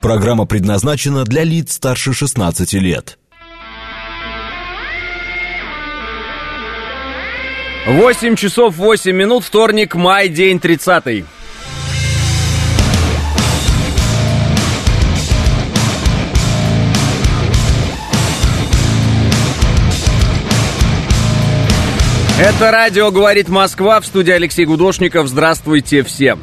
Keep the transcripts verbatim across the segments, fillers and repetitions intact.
Программа предназначена для лиц старше шестнадцати лет. восемь часов восемь минут, вторник, май, день тридцатый. Это радио «Говорит Москва», в студии Алексей Гудошников. Здравствуйте всем.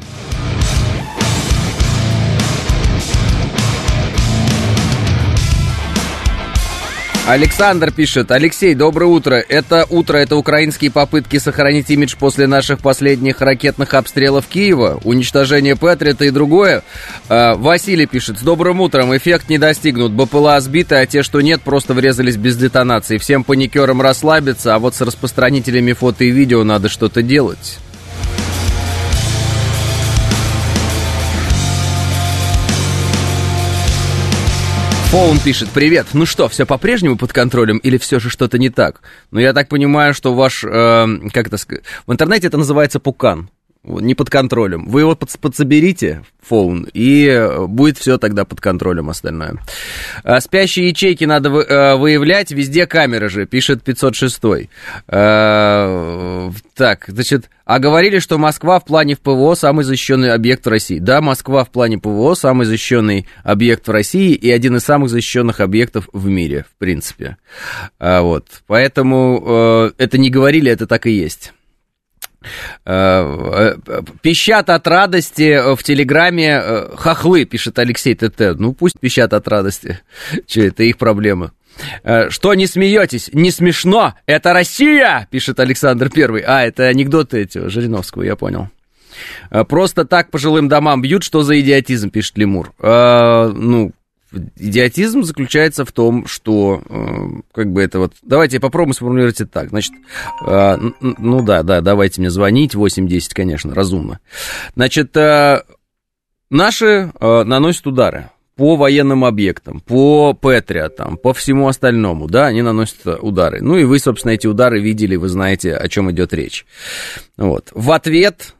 Александр пишет: Алексей, доброе утро. Это утро, это украинские попытки сохранить имидж после наших последних ракетных обстрелов Киева, уничтожение Патриота и другое. Василий пишет: с добрым утром, эффект не достигнут. БПЛА сбиты, а те, что нет, просто врезались без детонации. Всем паникерам расслабиться, а вот с распространителями фото и видео надо что-то делать. Полн пишет: привет, ну что, все по-прежнему под контролем или все же что-то не так? Ну, я так понимаю, что ваш, э, как это сказать, в интернете это называется пукан, не под контролем. Вы его под- подсоберите, Фоун, и будет все тогда под контролем остальное. А спящие ячейки надо вы, э, выявлять, везде камеры же, пишет пятьсот шестой. Э, так, значит... А говорили, что Москва в плане в ПВО самый защищенный объект в России. Да, Москва в плане ПВО самый защищенный объект в России и один из самых защищенных объектов в мире, в принципе. А вот, поэтому э, это не говорили, это так и есть. Пищат от радости в Телеграме хохлы, пишет Алексей ТТ. Ну, пусть пищат от радости. Че, это их проблема. Что не смеетесь? Не смешно! Это Россия! Пишет Александр Первый. А, это анекдоты эти, Жириновского, я понял. Просто так по жилым домам бьют, что за идиотизм, пишет Лемур. А, ну, идиотизм заключается в том, что, как бы это вот... Давайте попробуем сформулировать это так. Значит, ну да, да, давайте мне звонить. восемь десять, конечно, разумно. Значит, наши наносят удары по военным объектам, по Патриотам, по всему остальному, да, они наносят удары. Ну и вы, собственно, эти удары видели, вы знаете, о чем идет речь. Вот. В ответ...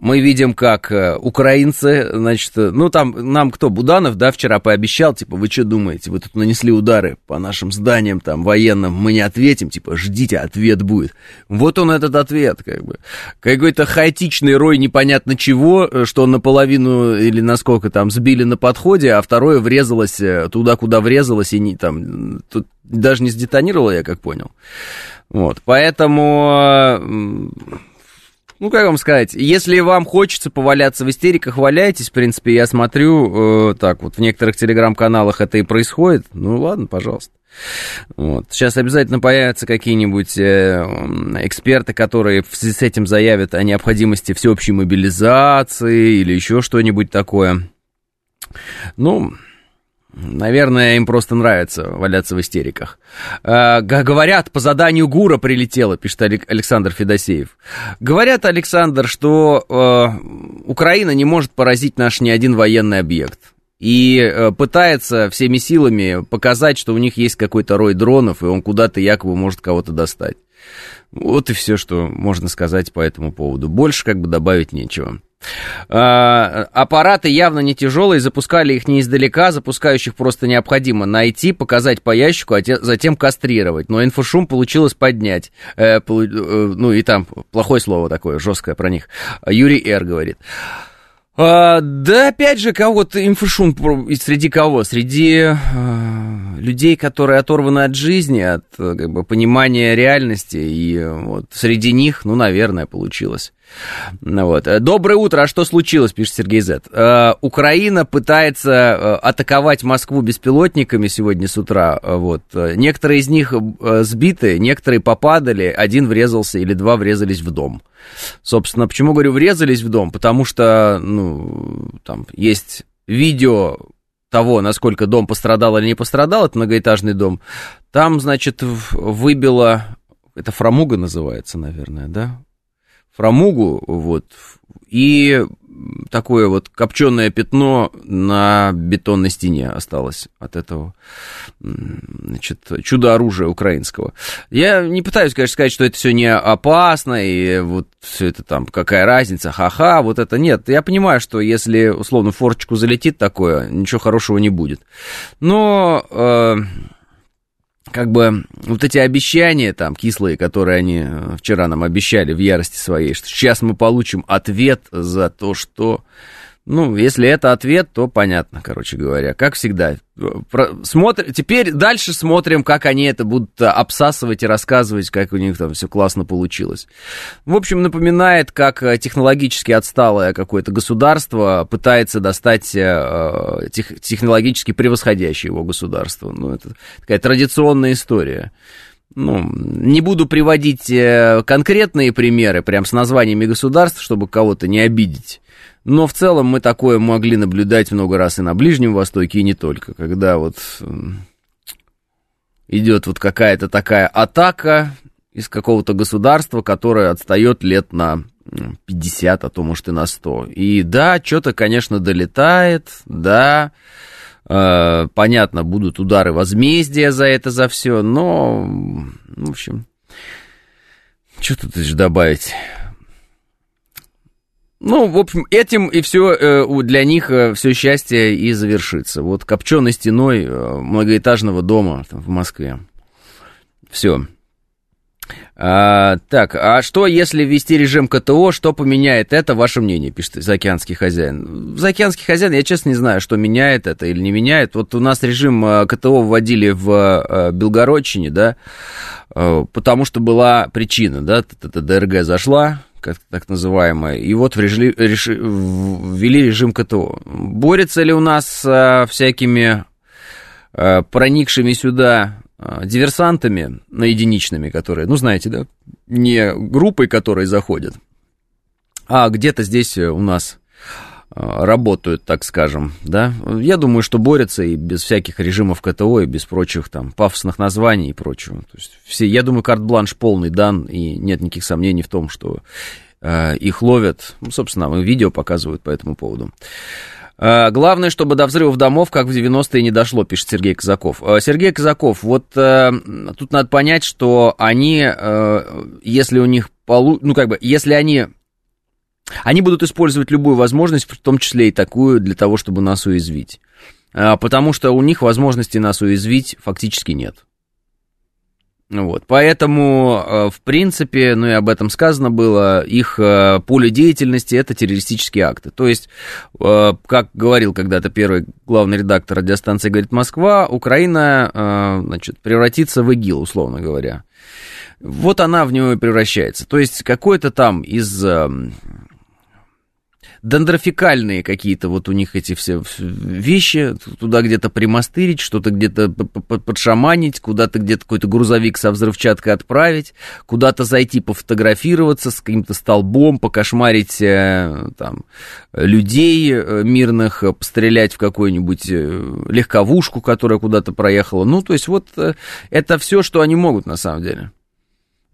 Мы видим, как украинцы, значит, ну там нам кто, Буданов, да, вчера пообещал, типа, вы что думаете, вы тут нанесли удары по нашим зданиям, там, военным, мы не ответим, типа, ждите, ответ будет. Вот он этот ответ, как бы. Какой-то хаотичный рой непонятно чего, что наполовину или насколько там сбили на подходе, а второе врезалось туда, куда врезалось, и не, там, тут даже не сдетонировало, я как понял. Вот, поэтому... Ну, как вам сказать, если вам хочется поваляться в истериках, валяйтесь, в принципе, я смотрю, э, так вот, в некоторых телеграм-каналах это и происходит, ну, ладно, пожалуйста. Вот. Сейчас обязательно появятся какие-нибудь э, эксперты, которые в связи с этим заявят о необходимости всеобщей мобилизации или еще что-нибудь такое. Ну... Наверное, им просто нравится валяться в истериках. Э, говорят, по заданию ГУРа прилетело, пишет Александр Федосеев. Говорят, Александр, что э, Украина не может поразить наш ни один военный объект. И э, пытается всеми силами показать, что у них есть какой-то рой дронов, и он куда-то якобы может кого-то достать. Вот и все, что можно сказать по этому поводу. Больше как бы добавить нечего. Аппараты явно не тяжелые, запускали их не издалека, запускающих просто необходимо найти, показать по ящику, а те, затем кастрировать. Но инфошум получилось поднять. Э, пол, э, ну и там плохое слово такое, жесткое про них. Юрий Р. говорит. А, да опять же, кого-то инфошум среди кого? Среди э, людей, которые оторваны от жизни, от как бы, понимания реальности. И вот среди них, ну, наверное, получилось. Вот. Доброе утро, а что случилось, пишет Сергей Зет. Украина пытается атаковать Москву беспилотниками сегодня с утра. Вот. Некоторые из них сбиты, некоторые попадали, один врезался или два врезались в дом. Собственно, почему говорю врезались в дом? Потому что, ну, там есть видео того, насколько дом пострадал или не пострадал, это многоэтажный дом. Там, значит, выбило, это фрамуга называется, наверное, да? Фрамугу, вот, и такое вот копченое пятно на бетонной стене осталось от этого, значит, чудо-оружия украинского. Я не пытаюсь, конечно, сказать, что это все не опасно, и вот все это там, какая разница, ха-ха, вот это нет. Я понимаю, что если, условно, в форточку залетит такое, ничего хорошего не будет. Но... Э- Как бы вот эти обещания там кислые, которые они вчера нам обещали в ярости своей, что сейчас мы получим ответ за то, что... Ну, если это ответ, то понятно, короче говоря, как всегда. Смотр... Теперь дальше смотрим, как они это будут обсасывать и рассказывать, как у них там все классно получилось. В общем, напоминает, как технологически отсталое какое-то государство пытается достать тех... технологически превосходящее его государство. Ну, это такая традиционная история. Ну, не буду приводить конкретные примеры, прям с названиями государств, чтобы кого-то не обидеть. Но в целом мы такое могли наблюдать много раз и на Ближнем Востоке, и не только. Когда вот идет вот какая-то такая атака из какого-то государства, которое отстает лет на пятьдесят, а то может и на сто. И да, что-то, конечно, долетает, да... Понятно, будут удары возмездия за это, за все, но, в общем, что тут еще добавить? Ну, в общем, этим и все для них, все счастье и завершится. Вот копченой стеной многоэтажного дома в Москве. Все. А, так, а что, если ввести режим КТО, что поменяет это, ваше мнение, пишет заокеанский хозяин. Заокеанский хозяин, я честно не знаю, что меняет это или не меняет. Вот у нас режим КТО вводили в Белгородчине, да, потому что была причина, да, ДРГ зашла, как так называемая, и вот ввели режим КТО. Борется ли у нас с всякими проникшими сюда... диверсантами, но единичными, которые, ну, знаете, да, не группой, которые заходят, а где-то здесь у нас работают, так скажем, да. Я думаю, что борются и без всяких режимов КТО, и без прочих там пафосных названий и прочего. То есть все, я думаю, карт-бланш полный дан, и нет никаких сомнений в том, что э, их ловят. Ну, собственно, мы видео показывают по этому поводу. Главное, чтобы до взрывов домов, как в девяностые, не дошло, пишет Сергей Казаков. Сергей Казаков, вот э, тут надо понять, что они, э, если у них, полу... ну как бы, если они, они будут использовать любую возможность, в том числе и такую, для того, чтобы нас уязвить. Э, потому что у них возможности нас уязвить фактически нет. Вот, поэтому, в принципе, ну и об этом сказано было, их поле деятельности – это террористические акты. То есть, как говорил когда-то первый главный редактор радиостанции «Говорит Москва», Украина, значит, превратится в ИГИЛ, условно говоря. Вот она в него и превращается. То есть, какой-то там из... дендрофикальные какие-то вот у них эти все вещи, туда где-то примастырить, что-то где-то подшаманить, куда-то где-то какой-то грузовик со взрывчаткой отправить, куда-то зайти пофотографироваться с каким-то столбом, покошмарить там людей мирных, пострелять в какую-нибудь легковушку, которая куда-то проехала. Ну, то есть вот это все, что они могут на самом деле.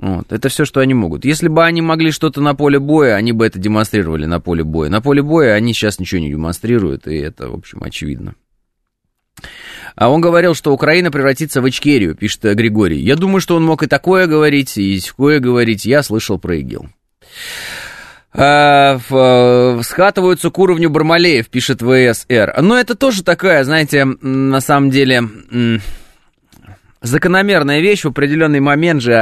Вот, это все, что они могут. Если бы они могли что-то на поле боя, они бы это демонстрировали на поле боя. На поле боя они сейчас ничего не демонстрируют, и это, в общем, очевидно. А он говорил, что Украина превратится в Ичкерию, пишет Григорий. Я думаю, что он мог и такое говорить, и такое говорить. Я слышал про ИГИЛ. Схватываются к уровню Бармалеев, пишет ВСР. Но это тоже такая, знаете, на самом деле... закономерная вещь. В определенный момент же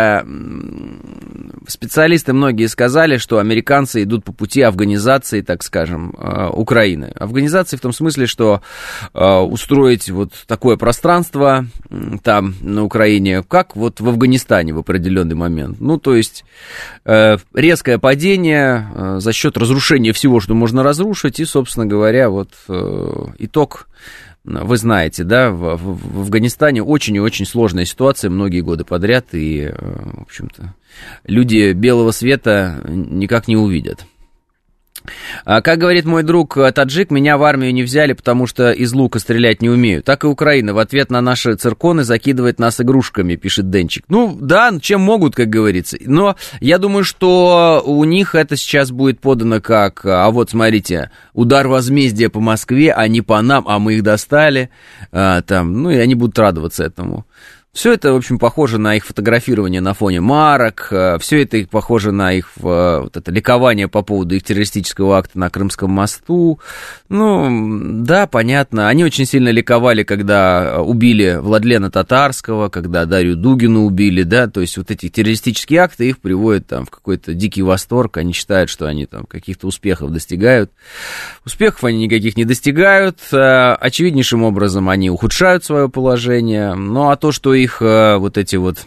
специалисты многие сказали, что американцы идут по пути афганизации, так скажем, Украины. Афганизации в том смысле, что устроить вот такое пространство там, на Украине, как вот в Афганистане в определенный момент. Ну, то есть резкое падение за счет разрушения всего, что можно разрушить, и, собственно говоря, вот итог... Вы знаете, да, в, в, в Афганистане очень и очень сложная ситуация многие годы подряд, и, в общем-то, люди белого света никак не увидят. Как говорит мой друг таджик, меня в армию не взяли, потому что из лука стрелять не умею. Так и Украина в ответ на наши цирконы закидывает нас игрушками, пишет Денчик. Ну, да, чем могут, как говорится. Но я думаю, что у них это сейчас будет подано как, а вот смотрите, удар возмездия по Москве, а не по нам, а мы их достали. А, там, ну, и они будут радоваться этому. Все это, в общем, похоже на их фотографирование на фоне марок, все это похоже на их вот это ликование по поводу их террористического акта на Крымском мосту. Ну, да, понятно. Они очень сильно ликовали, когда убили Владлена Татарского, когда Дарью Дугину убили, да, то есть вот эти террористические акты их приводят там в какой-то дикий восторг, они считают, что они там каких-то успехов достигают. Успехов они никаких не достигают, очевиднейшим образом они ухудшают свое положение, ну, а то, что их вот эти вот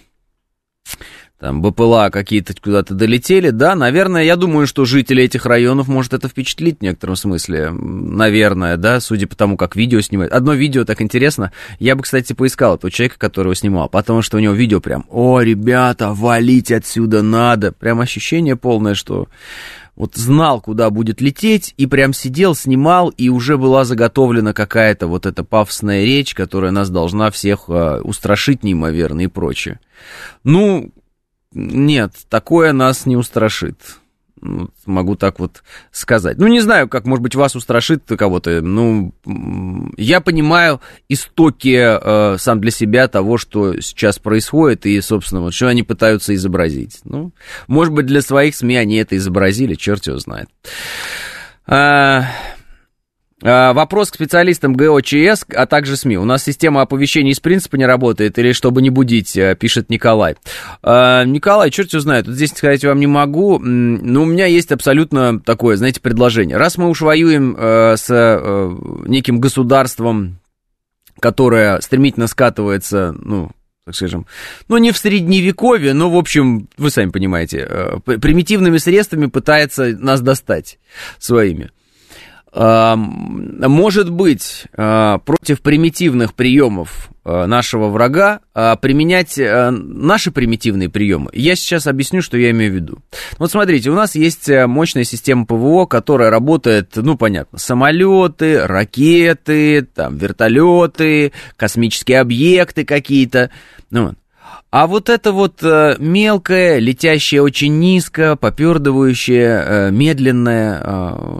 там БПЛА какие-то куда-то долетели, да, наверное, я думаю, что жители этих районов может это впечатлить в некотором смысле, наверное, да, судя по тому, как видео снимают. Одно видео так интересно, я бы, кстати, поискал этого человека, которого снимал, потому что у него видео прям, о, ребята, валить отсюда надо, прям ощущение полное, что вот знал, куда будет лететь, и прям сидел, снимал, и уже была заготовлена какая-то вот эта пафосная речь, которая нас должна всех устрашить неимоверно и прочее. Ну, нет, такое нас не устрашит. Вот, могу так вот сказать. Ну, не знаю, как, может быть, вас устрашит кого-то. Ну, я понимаю истоки э, сам для себя того, что сейчас происходит, и, собственно, вот что они пытаются изобразить. Ну, может быть, для своих СМИ они это изобразили, черт его знает. А... Вопрос к специалистам ГОЧС, а также СМИ. У нас система оповещений из принципа не работает, или чтобы не будить, пишет Николай. Николай, черт его знает, вот здесь сказать вам не могу, но у меня есть абсолютно такое, знаете, предложение. Раз мы уж воюем с неким государством, которое стремительно скатывается, ну, так скажем, ну, не в средневековье, но, в общем, вы сами понимаете, примитивными средствами пытается нас достать своими. Может быть, против примитивных приемов нашего врага применять наши примитивные приемы. Я сейчас объясню, что я имею в виду. Вот смотрите, у нас есть мощная система ПВО, которая работает, ну, понятно, самолеты, ракеты, там, вертолеты, космические объекты какие-то, ну. А вот это вот мелкое, летящее очень низко, попердывающее, медленное,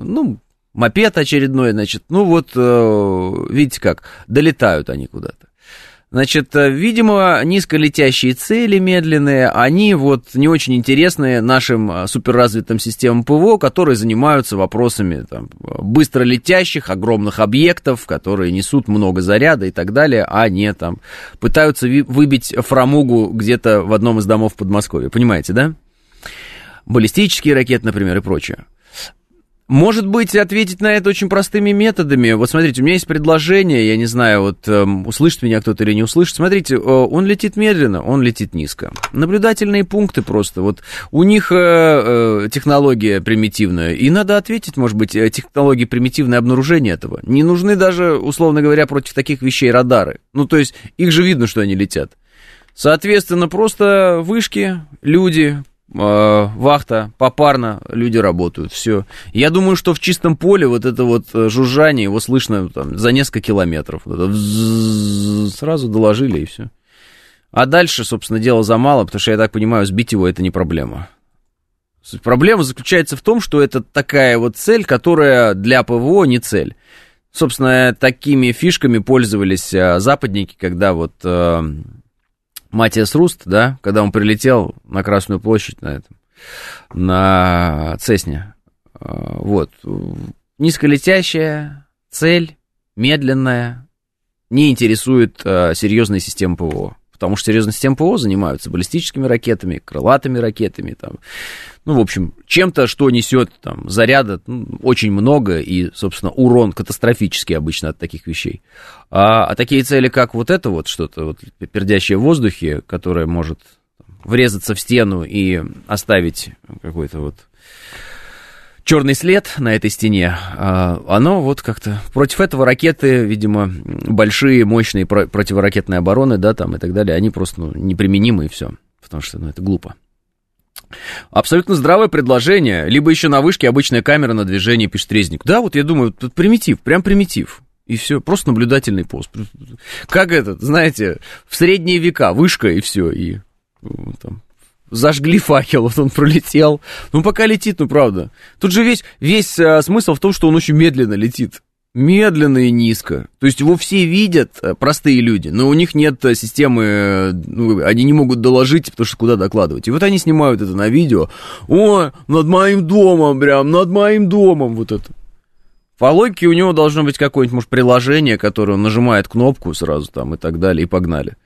ну, мопед очередной, значит, ну вот, видите как, долетают они куда-то. Значит, видимо, низколетящие цели медленные, они вот не очень интересны нашим суперразвитым системам ПВО, которые занимаются вопросами там, быстролетящих, огромных объектов, которые несут много заряда и так далее, а не там пытаются выбить фрамугу где-то в одном из домов Подмосковья, понимаете, да? Баллистические ракеты, например, и прочее. Может быть, ответить на это очень простыми методами. Вот смотрите, у меня есть предложение, я не знаю, вот э, услышит меня кто-то или не услышит. Смотрите, э, он летит медленно, он летит низко. Наблюдательные пункты просто. Вот у них э, э, технология примитивная. И надо ответить, может быть, технологии примитивное обнаружение этого. Не нужны даже, условно говоря, против таких вещей радары. Ну, то есть, их же видно, что они летят. Соответственно, просто вышки, люди... вахта, попарно люди работают, все. Я думаю, что в чистом поле вот это вот жужжание, его слышно там, за несколько километров. Сразу доложили и все. А дальше, собственно, дело за мало, потому что, я так понимаю, сбить его это не проблема. Проблема заключается в том, что это такая вот цель, которая для ПВО не цель. Собственно, такими фишками пользовались западники, когда вот... Матиас Руст, да, когда он прилетел на Красную площадь на этом, на Цесне, вот, низколетящая цель, медленная, не интересует а, серьезные системы ПВО, потому что серьезные системы ПВО занимаются баллистическими ракетами, крылатыми ракетами, там, ну, в общем, чем-то, что несет там заряда, ну, очень много, и, собственно, урон катастрофический обычно от таких вещей. А, а такие цели, как вот это вот что-то, вот, пердящее в воздухе, которое может врезаться в стену и оставить какой-то вот черный след на этой стене, оно вот как-то... Против этого ракеты, видимо, большие, мощные противоракетные обороны, да, там и так далее, они просто ну, неприменимы, и все, потому что ну, это глупо. Абсолютно здравое предложение. Либо еще на вышке обычная камера на движении, пишет Резник. Да, вот я думаю, тут примитив, прям примитив. И все, просто наблюдательный пост. Как этот, знаете, в средние века вышка и все, и там... Зажгли факел, вот он пролетел. Ну, пока летит, ну, правда. Тут же весь, весь а, смысл в том, что он очень медленно летит. Медленно и низко. То есть его все видят, простые люди, но у них нет системы, ну, они не могут доложить, потому что куда докладывать. И вот они снимают это на видео. О, над моим домом прям, над моим домом вот это. По логике у него должно быть какое-нибудь, может, приложение, которое он нажимает кнопку сразу там и так далее, и погнали.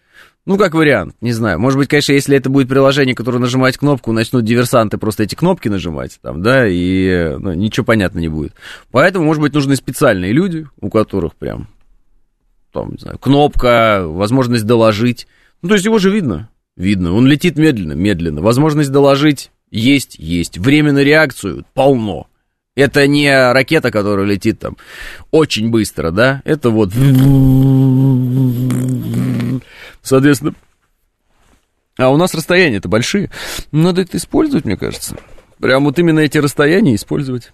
Ну, как вариант, не знаю. Может быть, конечно, если это будет приложение, которое нажимать кнопку, начнут диверсанты просто эти кнопки нажимать, там, да, и ну, ничего понятно не будет. Поэтому, может быть, нужны специальные люди, у которых прям, там, не знаю, кнопка, возможность доложить. Ну, то есть его же видно. Видно. Он летит медленно, медленно. Возможность доложить есть, есть. Время на реакцию полно. Это не ракета, которая летит там очень быстро, да? Это вот... Соответственно. А у нас расстояния-то большие. Надо это использовать, мне кажется. Прям вот именно эти расстояния использовать.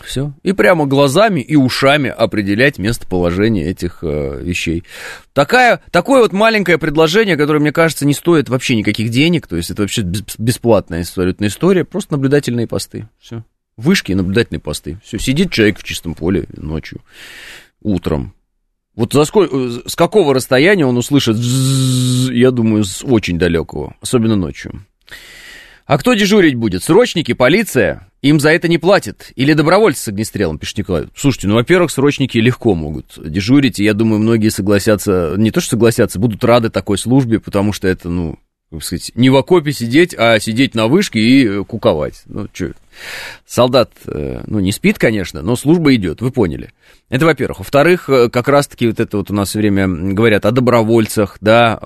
Все. И прямо глазами и ушами определять местоположение этих э, вещей. Такая, такое вот маленькое предложение, которое, мне кажется, не стоит вообще никаких денег. То есть это вообще бесплатная абсолютная история. Просто наблюдательные посты. Все. Вышки и наблюдательные посты. Все, сидит человек в чистом поле ночью, утром. Вот за сколь... с какого расстояния он услышит, я думаю, с очень далекого, особенно ночью. А кто дежурить будет? Срочники, полиция? Им за это не платят. Или добровольцы с огнестрелом, пишет Николай. Слушайте, ну, во-первых, срочники легко могут дежурить, и я думаю, многие согласятся, не то что согласятся, будут рады такой службе, потому что это, ну... Как сказать, не в окопе сидеть, а сидеть на вышке и куковать. Ну, что, солдат, ну, не спит, конечно, но служба идет, вы поняли. Это, во-первых. Во-вторых, как раз-таки вот это вот у нас все время говорят о добровольцах, да,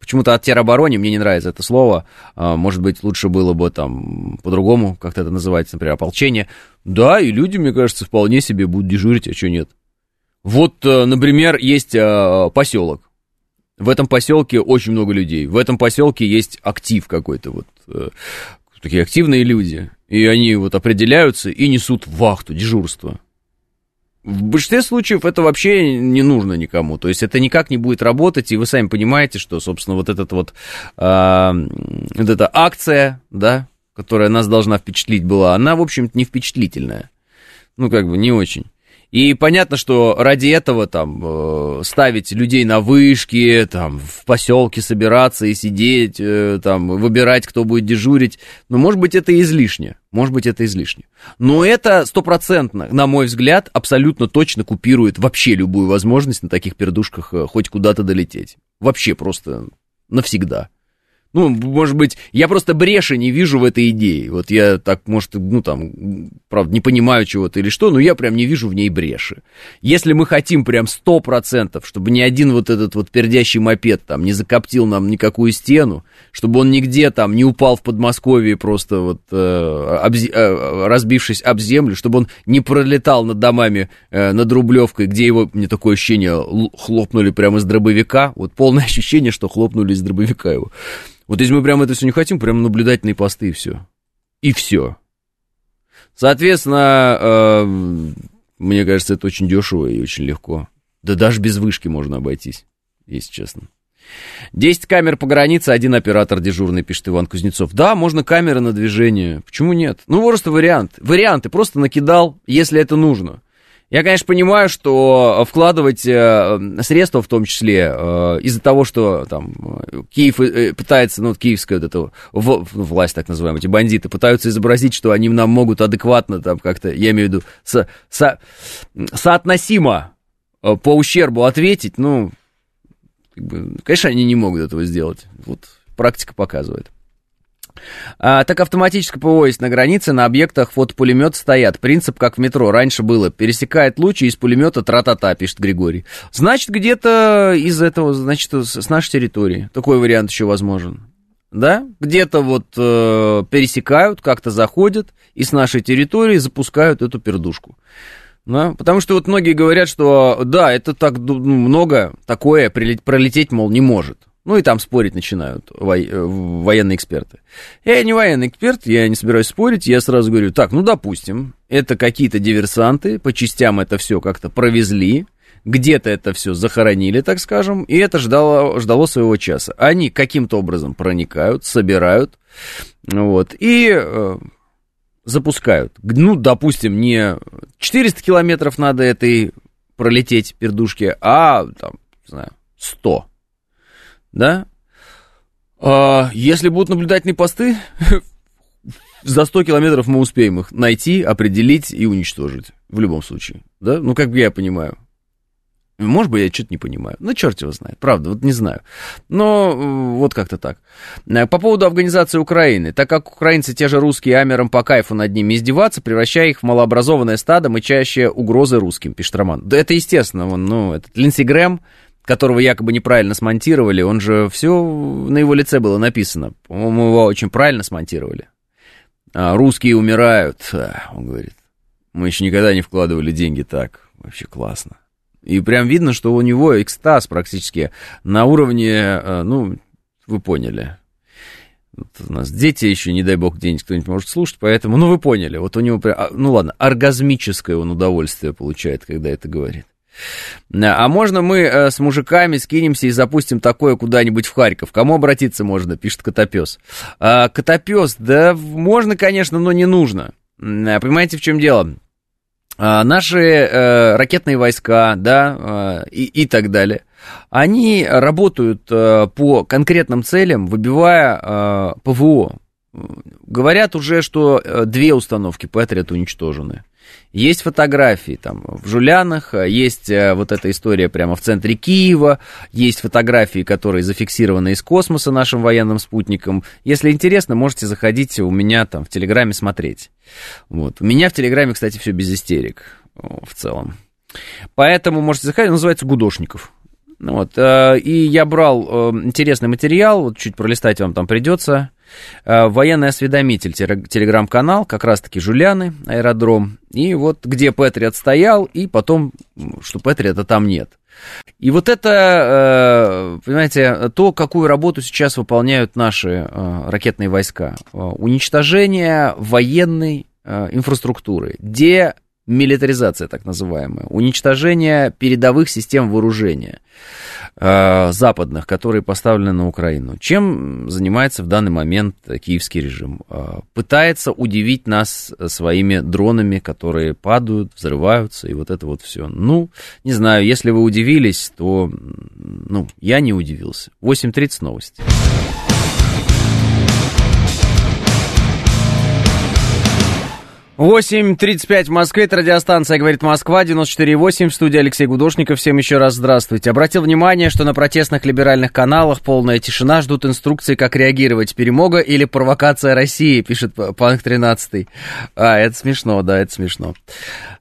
почему-то о теробороне, мне не нравится это слово, может быть, лучше было бы там по-другому как-то это называть, например, ополчение. Да, и люди, мне кажется, вполне себе будут дежурить, а что нет. Вот, например, есть поселок. В этом поселке очень много людей. В этом поселке есть актив какой-то, вот э, такие активные люди. И они вот определяются и несут вахту, дежурство. В большинстве случаев это вообще не нужно никому. То есть это никак не будет работать. И вы сами понимаете, что, собственно, вот, этот вот, э, вот эта акция, да, которая нас должна впечатлить была, она, в общем-то, не впечатлительная. Ну, как бы не очень. И понятно, что ради этого там, ставить людей на вышки, там, в поселке собираться и сидеть, там, выбирать, кто будет дежурить. Ну, может быть, это излишне. Может быть, это излишне. Но это стопроцентно, на мой взгляд, абсолютно точно купирует вообще любую возможность на таких пердушках хоть куда-то долететь. Вообще просто навсегда. Ну, может быть, я просто бреши не вижу в этой идее. Вот я так, может, ну, там, правда, не понимаю чего-то или что, но я прям не вижу в ней бреши. Если мы хотим прям сто процентов, чтобы ни один вот этот вот пердящий мопед там не закоптил нам никакую стену, чтобы он нигде там не упал в Подмосковье просто вот э, обзи- э, разбившись об землю, чтобы он не пролетал над домами, э, над Рублевкой, где его, мне такое ощущение, л- хлопнули прямо из дробовика. Вот полное ощущение, что хлопнули из дробовика его. Вот если мы прям это все не хотим, прям наблюдательные посты и все. И все. Соответственно, э, мне кажется, это очень дешево и очень легко. Да даже без вышки можно обойтись, если честно. десять камер по границе, один оператор дежурный, пишет Иван Кузнецов. Да, можно камеры на движение. Почему нет? Ну, просто вариант. Варианты просто накидал, если это нужно. Я, конечно, понимаю, что вкладывать средства, в том числе, из-за того, что там Киев пытается, ну, киевская вот эта власть, так называемая, эти бандиты, пытаются изобразить, что они нам могут адекватно там как-то, я имею в виду, со, со, соотносимо по ущербу ответить, ну, как бы, конечно, они не могут этого сделать. Вот практика показывает. А, так автоматическое ПВО есть на границе, на объектах фотопулемет стоят. Принцип, как в метро, раньше было. Пересекает лучи из пулемета тра-та-та, пишет Григорий. Значит, где-то из этого, значит, с нашей территории. Такой вариант еще возможен. Да? Где-то вот э, пересекают, как-то заходят и с нашей территории запускают эту пердушку. Да? Потому что вот многие говорят, что да, это так ну, много такое пролететь, мол, не может. Ну и там спорить начинают военные эксперты. Я не военный эксперт, я не собираюсь спорить, я сразу говорю, так, ну допустим, это какие-то диверсанты, по частям это все как-то провезли, где-то это все захоронили, так скажем, и это ждало, ждало своего часа. Они каким-то образом проникают, собирают, вот, и э, запускают. Ну, допустим, не четыреста километров надо этой пролететь пердушке, а, там, не знаю, сто. Да? А если будут наблюдательные посты, за сто километров мы успеем их найти, определить и уничтожить. В любом случае. Да? Ну, как бы я понимаю. Может быть, я что-то не понимаю. Ну, черт его знает. Правда, вот не знаю. Но вот как-то так. По поводу афганизации Украины. Так как украинцы, те же русские, амерам по кайфу над ними издеваться, превращая их в малообразованное стадо, мычащее угрозы русским, пишет Роман. Да это естественно. Вон, ну, этот Линдси Грэм, которого якобы неправильно смонтировали, он же все на его лице было написано. По-моему, его очень правильно смонтировали. А, русские умирают, он говорит. Мы еще никогда не вкладывали деньги так. Вообще классно. И прям видно, что у него экстаз практически на уровне, ну, вы поняли. Вот у нас дети еще, не дай бог, где-нибудь кто-нибудь может слушать, поэтому, ну, вы поняли. Вот у него прям, ну, ладно, оргазмическое он удовольствие получает, когда это говорит. А можно мы с мужиками скинемся и запустим такое куда-нибудь в Харьков? Кому обратиться можно, пишет Котопёс. А, Котопёс, да можно, конечно, но не нужно. А, понимаете, в чем дело? А, наши а, ракетные войска, да, а, и, и так далее, они работают а, по конкретным целям, выбивая а, ПВО. Говорят уже, что две установки Патриот уничтожены. Есть фотографии там в Жулянах, есть вот эта история прямо в центре Киева, есть фотографии, которые зафиксированы из космоса нашим военным спутником. Если интересно, можете заходить у меня там в Телеграме смотреть. Вот. У меня в Телеграме, кстати, все без истерик в целом. Поэтому можете заходить, он называется «Гудошников». Вот. И я брал интересный материал, вот чуть пролистать вам там придется. Военный осведомитель, телеграм-канал, как раз-таки Жуляны, аэродром. И вот где Патриот стоял, и потом, что Патриота там нет. И вот это, понимаете, то, какую работу сейчас выполняют наши ракетные войска. Уничтожение военной инфраструктуры, демилитаризация так называемая, уничтожение передовых систем вооружения западных, которые поставлены на Украину. Чем занимается в данный момент киевский режим? Пытается удивить нас своими дронами, которые падают, взрываются, и вот это вот все. Ну, не знаю, если вы удивились, то, ну, я не удивился. восемь тридцать новости. восемь тридцать пять в Москве, это радиостанция «Говорит Москва», девяносто четыре и восемь, в студии Алексей Гудошников. Всем еще раз здравствуйте. Обратил внимание, что на протестных либеральных каналах полная тишина, ждут инструкции, как реагировать, перемога или провокация России, пишет Панк тринадцать. А, это смешно, да, это смешно.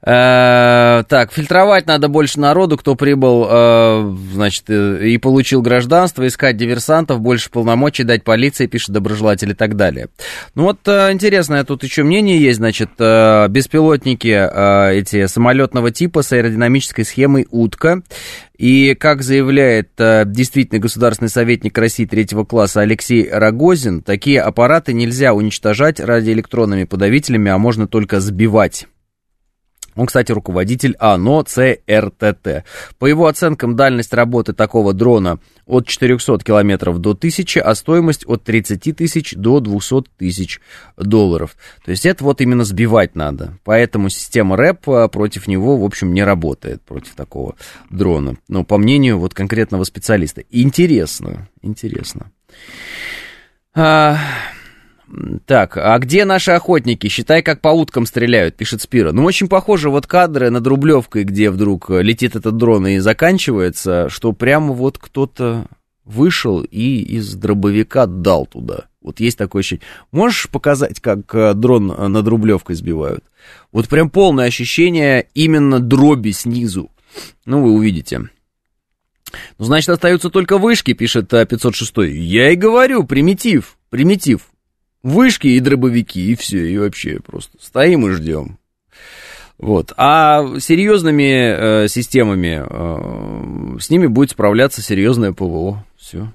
Э-э- так, фильтровать надо больше народу, кто прибыл, э- значит, э- и получил гражданство, искать диверсантов, больше полномочий дать полиции, пишет доброжелатель и так далее. Ну вот, э- интересное тут еще мнение есть, значит, беспилотники эти самолетного типа с аэродинамической схемой «Утка». И, как заявляет действительный государственный советник России третьего класса Алексей Рогозин, такие аппараты нельзя уничтожать радиоэлектронными подавителями, а можно только сбивать. Он, кстати, руководитель АНО ЦРТТ. По его оценкам, дальность работы такого дрона от четырехсот километров до тысячи, а стоимость от тридцати тысяч до двухсот тысяч долларов. То есть это вот именно сбивать надо. Поэтому система РЭП против него, в общем, не работает, против такого дрона. Ну, по мнению вот конкретного специалиста. Интересно, интересно. А... Так, а где наши охотники? Считай, как по уткам стреляют, пишет Спира. Ну, очень похоже вот кадры над Рублевкой, где вдруг летит этот дрон и заканчивается, что прямо вот кто-то вышел и из дробовика дал туда. Вот есть такое ощущение. Можешь показать, как дрон над Рублевкой сбивают? Вот прям полное ощущение именно дроби снизу. Ну, вы увидите. Ну, значит, остаются только вышки, пишет пятьсот шесть. Я и говорю, примитив, примитив. Вышки и дробовики, и все, и вообще просто стоим и ждем. Вот. А серьезными э, системами э, с ними будет справляться серьезное ПВО. Все.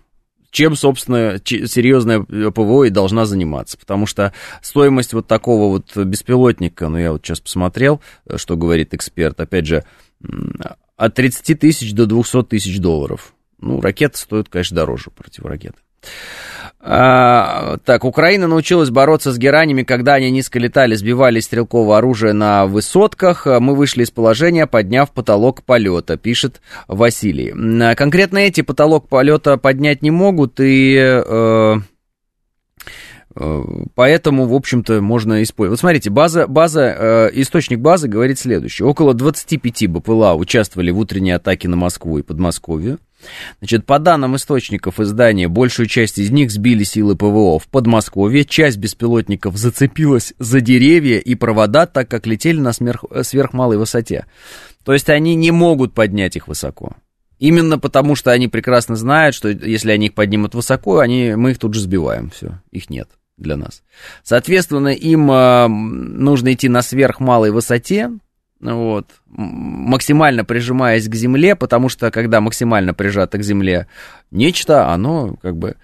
чем, собственно, серьезная ПВО и должна заниматься. Потому что стоимость вот такого вот беспилотника, ну, я вот сейчас посмотрел, что говорит эксперт, опять же, от тридцати тысяч до двухсот тысяч долларов. Ну, ракеты стоят, конечно, дороже, противоракеты. А, так, Украина научилась бороться с геранями, когда они низко летали, сбивали стрелковое оружие на высотках. Мы вышли из положения, подняв потолок полета, пишет Василий. Конкретно эти потолок полета поднять не могут, и э, э, поэтому, в общем-то, можно использовать. Вот смотрите, база, база, э, источник базы говорит следующее. Около двадцати пяти БПЛА участвовали в утренней атаке на Москву и Подмосковье. Значит, по данным источников издания, большую часть из них сбили силы ПВО в Подмосковье. Часть беспилотников зацепилась за деревья и провода, так как летели на сверх... сверхмалой высоте. То есть они не могут поднять их высоко. Именно потому, что они прекрасно знают, что если они их поднимут высоко, они... мы их тут же сбиваем. Все, их нет для нас. Соответственно, им э, нужно идти на сверхмалой высоте. Вот, максимально прижимаясь к земле, потому что, когда максимально прижато к земле нечто, оно как бы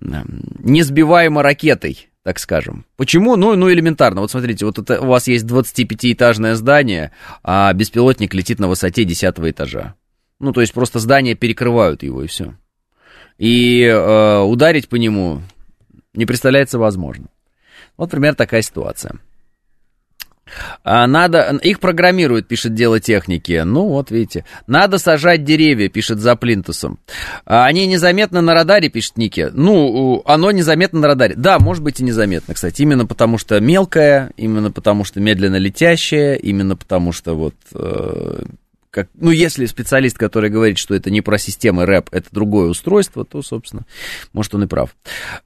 не сбиваемо ракетой, так скажем. Почему? Ну, ну элементарно. Вот смотрите, вот это, у вас есть двадцатипятиэтажное здание, а беспилотник летит на высоте десятого этажа. Ну, то есть просто здание перекрывают его, и все. И э, ударить по нему не представляется возможным. Вот, например, такая ситуация. Надо, их программируют, пишет Дело техники. Ну, вот видите. Надо сажать деревья, пишет За плинтусом. Они незаметно на радаре, пишет Ники. Ну, оно незаметно на радаре. Да, может быть и незаметно, кстати. Именно потому что мелкое, именно потому что медленно летящее, именно потому что вот... Э, как, ну, если специалист, который говорит, что это не про системы РЭП, это другое устройство, то, собственно, может, он и прав.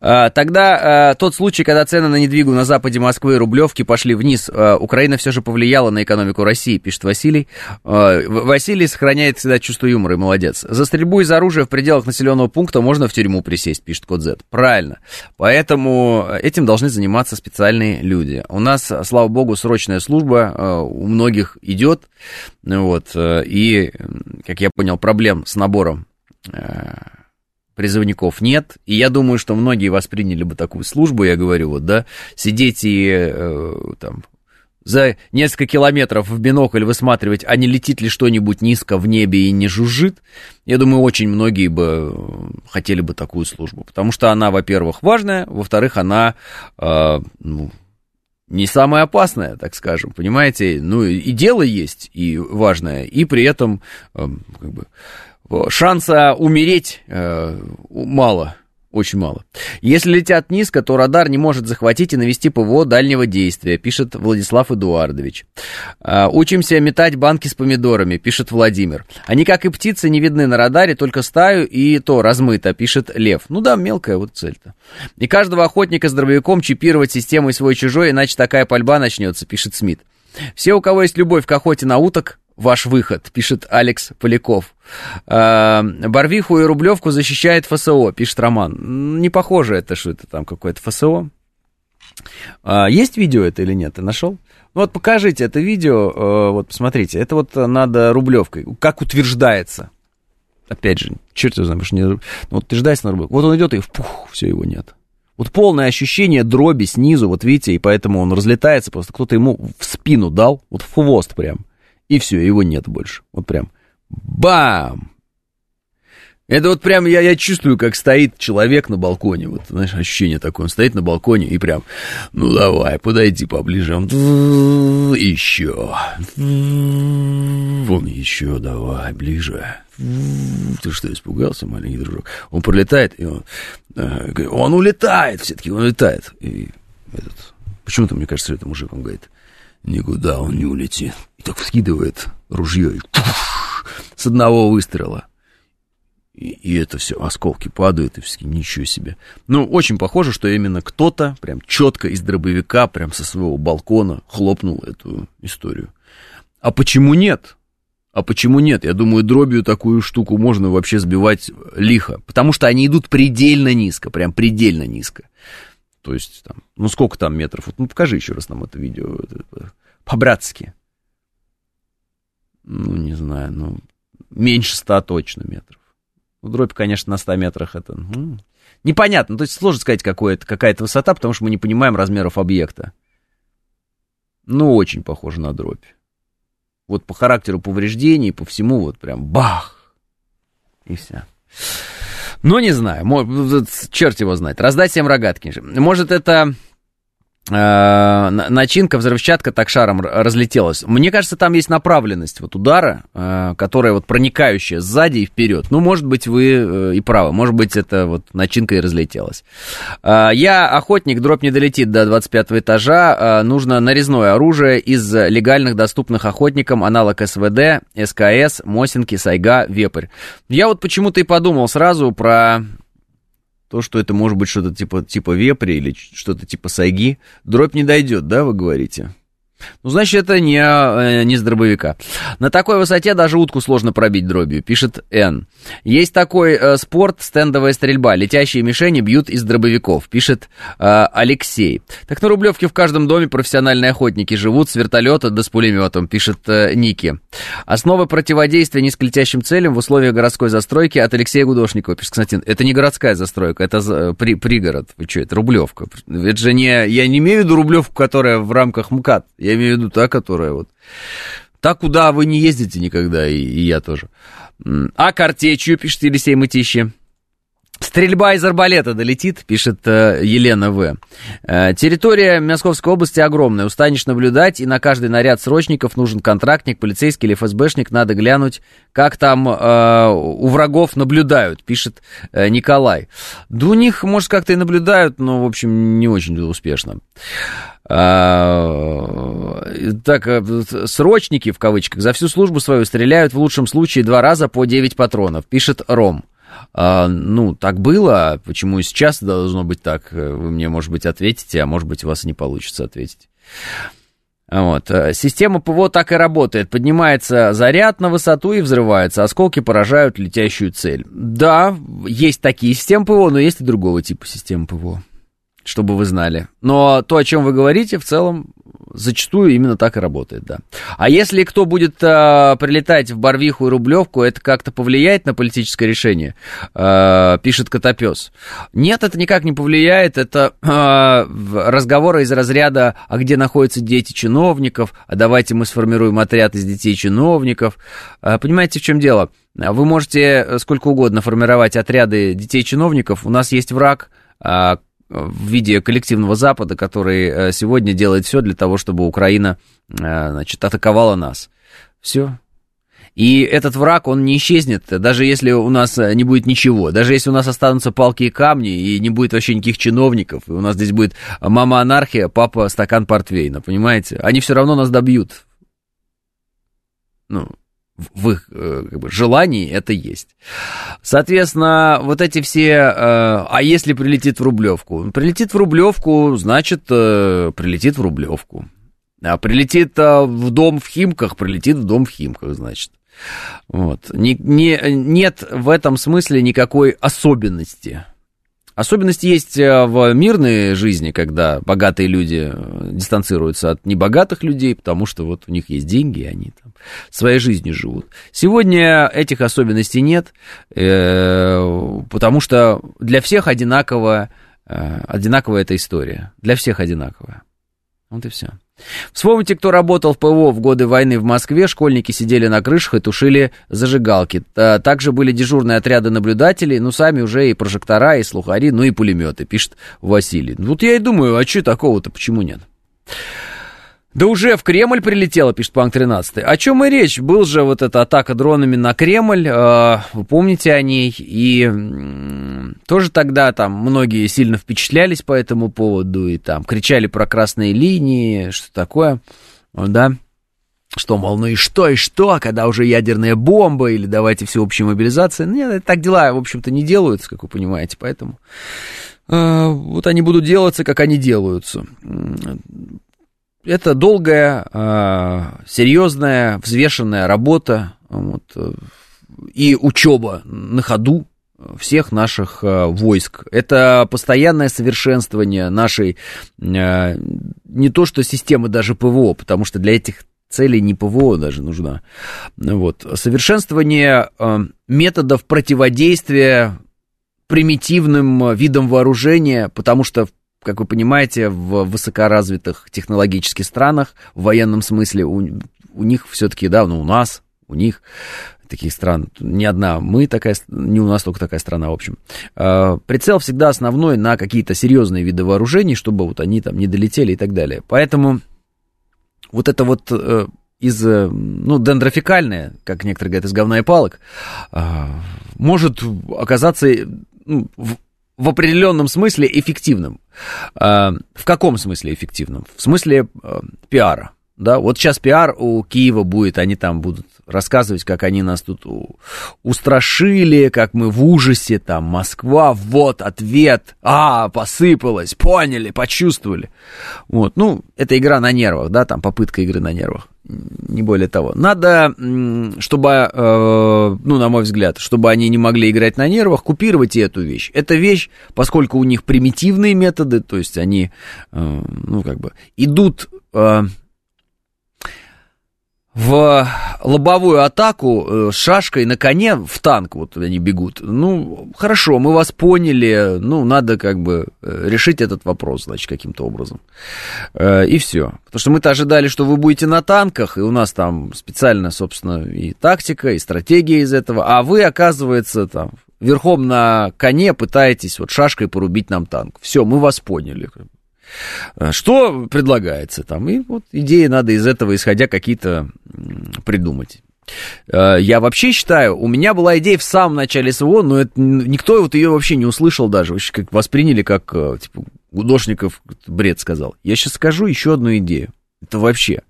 А, тогда а, тот случай, когда цены на недвигу на западе Москвы и Рублевки пошли вниз, а, Украина все же повлияла на экономику России, пишет Василий. А, Василий сохраняет всегда чувство юмора, и молодец. За стрельбу из оружия в пределах населенного пункта можно в тюрьму присесть, пишет Код Z. Правильно. Поэтому этим должны заниматься специальные люди. У нас, слава богу, срочная служба а, у многих идет, вот, и, как я понял, проблем с набором э, призывников нет. И я думаю, что многие восприняли бы такую службу, я говорю, вот, да, сидеть и э, там, за несколько километров в бинокль высматривать, а не летит ли что-нибудь низко в небе и не жужжит. Я думаю, очень многие бы хотели бы такую службу, потому что она, во-первых, важная, во-вторых, она... Э, ну, не самое опасное, так скажем, понимаете, ну и дело есть, и важное, и при этом э, как бы, шанса умереть э, мало, очень мало. Если летят низко, то радар не может захватить и навести ПВО дальнего действия, пишет Владислав Эдуардович. Э, учимся метать банки с помидорами, пишет Владимир. Они, как и птицы, не видны на радаре, только стаю и то размыто, пишет Лев. Ну да, мелкая вот цель-то. И каждого охотника с дробовиком чипировать системой свой-чужой, иначе такая пальба начнется, пишет Смит. Все, у кого есть любовь к охоте на уток, ваш выход, пишет Алекс Поляков. Барвиху и Рублевку защищает ФСО, пишет Роман. Не похоже это, что это там какое-то ФСО. Есть видео это или нет? Ты нашел? Ну вот покажите это видео, вот посмотрите. Это вот над Рублевкой. Как утверждается. Опять же, черт его знает, потому что не... Вот утверждается на Рублевку. Вот он идет и пух, все, его нет. Вот полное ощущение дроби снизу, вот видите, и поэтому он разлетается, просто кто-то ему в спину дал, вот в хвост прям, и все, его нет больше. Вот прям бам! Это вот прям я, я чувствую, как стоит человек на балконе, вот, знаешь, ощущение такое, он стоит на балконе и прям, ну давай, подойди поближе, он еще, вон еще, давай, ближе. Ты что, испугался, маленький дружок? Он пролетает, и он, он улетает, все-таки он улетает. И этот, почему-то, мне кажется, это мужик, он говорит, никуда он не улетит. И так вскидывает ружье, и с одного выстрела. И, и это все, осколки падают, и все, ничего себе. Ну, очень похоже, что именно кто-то прям четко из дробовика, прям со своего балкона хлопнул эту историю. А почему нет? А почему нет? Я думаю, дробью такую штуку можно вообще сбивать лихо. Потому что они идут предельно низко, прям предельно низко. То есть, там, ну сколько там метров? Вот, ну, покажи еще раз нам это видео. По-братски. Ну, не знаю, ну, меньше ста точно метров. Дробь, конечно, на ста метрах это... М-м. Непонятно, то есть сложно сказать, какое-то, какая-то высота, потому что мы не понимаем размеров объекта. Ну, очень похоже на дробь. Вот по характеру повреждений, по всему, вот прям бах! И все. Ну, не знаю, может, черт его знает. Раздать всем рогатки. Может, это... начинка, взрывчатка так шаром разлетелась. Мне кажется, там есть направленность вот удара, которая вот проникающая сзади и вперед. Ну, может быть, вы и правы. Может быть, это вот начинка и разлетелась. Я охотник, дробь не долетит до двадцать пятого этажа. Нужно нарезное оружие из легальных, доступных охотникам, аналог СВД, СКС, Мосинки, Сайга, Вепрь. Я вот почему-то и подумал сразу про... То, что это может быть что-то типа, типа вепри или что-то типа сайги. Дробь не дойдет, да, вы говорите? Ну, значит, это не, не с дробовика. На такой высоте даже утку сложно пробить дробью, пишет Н. Есть такой э, спорт, стендовая стрельба. Летящие мишени бьют из дробовиков, пишет э, Алексей. Так на Рублевке в каждом доме профессиональные охотники живут с вертолета до с пулеметом, пишет э, Ники. Основы противодействия низколетящим целям в условиях городской застройки от Алексея Гудошникова, пишет Константин. Это не городская застройка, это э, при, пригород. Вы что, это Рублевка? Это же не... Я не имею в виду Рублевку, которая в рамках МКАД. Я имею в виду та, которая вот... Та, куда вы не ездите никогда, и, и я тоже. А картечью, пишет Елисей Мытищи. Стрельба из арбалета долетит, пишет э, Елена В. Э, территория Московской области огромная. Устанешь наблюдать, и на каждый наряд срочников нужен контрактник, полицейский или эф эс бэшник. Надо глянуть, как там э, у врагов наблюдают, пишет э, Николай. Да у них, может, как-то и наблюдают, но, в общем, не очень успешно. Так, срочники, в кавычках, за всю службу свою стреляют в лучшем случае два раза по девять патронов, пишет Ром. А, ну, так было, почему и сейчас должно быть так? Вы мне, может быть, ответите, а может быть, у вас не получится ответить. Вот. Система ПВО так и работает. Поднимается заряд на высоту и взрывается. Осколки поражают летящую цель. Да, есть такие системы ПВО, но есть и другого типа системы ПВО. Чтобы вы знали. Но то, о чем вы говорите, в целом зачастую именно так и работает, да. А если кто будет э, прилетать в Барвиху и Рублевку, это как-то повлияет на политическое решение, э, пишет Котопес. Нет, это никак не повлияет. Это э, разговоры из разряда, а где находятся дети чиновников, а давайте мы сформируем отряд из детей чиновников. Э, понимаете, в чем дело? Вы можете сколько угодно формировать отряды детей чиновников. У нас есть враг, э, в виде коллективного Запада, который сегодня делает все для того, чтобы Украина, значит, атаковала нас. Все. И этот враг, он не исчезнет, даже если у нас не будет ничего, даже если у нас останутся палки и камни, и не будет вообще никаких чиновников, и у нас здесь будет мама-анархия, папа стакан портвейна, понимаете? Они все равно нас добьют. Ну... в их как бы, желании это есть. Соответственно, вот эти все... Э, а если прилетит в Рублевку? Прилетит в Рублевку, значит, э, прилетит в Рублевку. А прилетит э, в дом в Химках, прилетит в дом в Химках, значит. Вот. Не, не, нет в этом смысле никакой особенности. Особенность есть в мирной жизни, когда богатые люди дистанцируются от небогатых людей, потому что вот у них есть деньги, и они там своей жизнью живут. Сегодня этих особенностей нет, потому что для всех одинаково, одинаковая эта история. Для всех одинаковая. Вот и все. Вспомните, кто работал в ПВО в годы войны в Москве. Школьники сидели на крышах и тушили зажигалки. Также были дежурные отряды наблюдателей, ну, сами уже и прожектора, и слухари, ну, и пулеметы, пишет Василий. Вот я и думаю, а что такого-то, почему нет? Да уже в Кремль прилетело, пишет Панк тринадцать. О чем и речь? Был же вот эта атака дронами на Кремль, вы помните о ней, и тоже тогда там многие сильно впечатлялись по этому поводу, и там кричали про красные линии, что такое, да, что, мол, ну и что, и что, когда уже ядерная бомба, или давайте всеобщая мобилизация. Ну, нет, так дела, в общем-то, не делаются, как вы понимаете, поэтому вот они будут делаться, как они делаются. Это долгая, серьезная, взвешенная работа, вот, и учеба на ходу всех наших войск. Это постоянное совершенствование нашей не то что системы даже ПВО, потому что для этих цели не ПВО даже нужна. Вот. Совершенствование методов противодействия примитивным видам вооружения, потому что, как вы понимаете, в высокоразвитых технологически странах, в военном смысле, у, у них все-таки, да, ну, у нас, у них таких стран, не одна мы такая, не у нас только такая страна, в общем. Прицел всегда основной на какие-то серьезные виды вооружений, чтобы вот они там не долетели и так далее. Поэтому вот это вот из, ну, дендрофикальное, как некоторые говорят, из говна и палок, может оказаться, ну, в, в определенном смысле эффективным. В каком смысле эффективным? В смысле пиара. Да, вот сейчас пиар у Киева будет, они там будут рассказывать, как они нас тут устрашили, как мы в ужасе, там, Москва, вот ответ, а, посыпалось, поняли, почувствовали. Вот, ну, это игра на нервах, да, там, попытка игры на нервах, не более того. Надо, чтобы, ну, на мой взгляд, чтобы они не могли играть на нервах, купировать и эту вещь. Эта вещь, поскольку у них примитивные методы, то есть они, ну, как бы, идут... в лобовую атаку с шашкой на коне в танк, вот они бегут. Ну, хорошо, мы вас поняли, ну, надо как бы решить этот вопрос, значит, каким-то образом. И все. Потому что мы-то ожидали, что вы будете на танках, и у нас там специально, собственно, и тактика, и стратегия из этого, а вы, оказывается, там, верхом на коне пытаетесь вот шашкой порубить нам танк. Все, мы вас поняли. Что предлагается там? И вот идеи надо из этого, исходя, какие-то придумать. Я вообще считаю, у меня была идея в самом начале СВО, но это, никто вот ее вообще не услышал даже, вообще как восприняли как, типа, Гудошников бред сказал. Я сейчас скажу еще одну идею. Это вообще.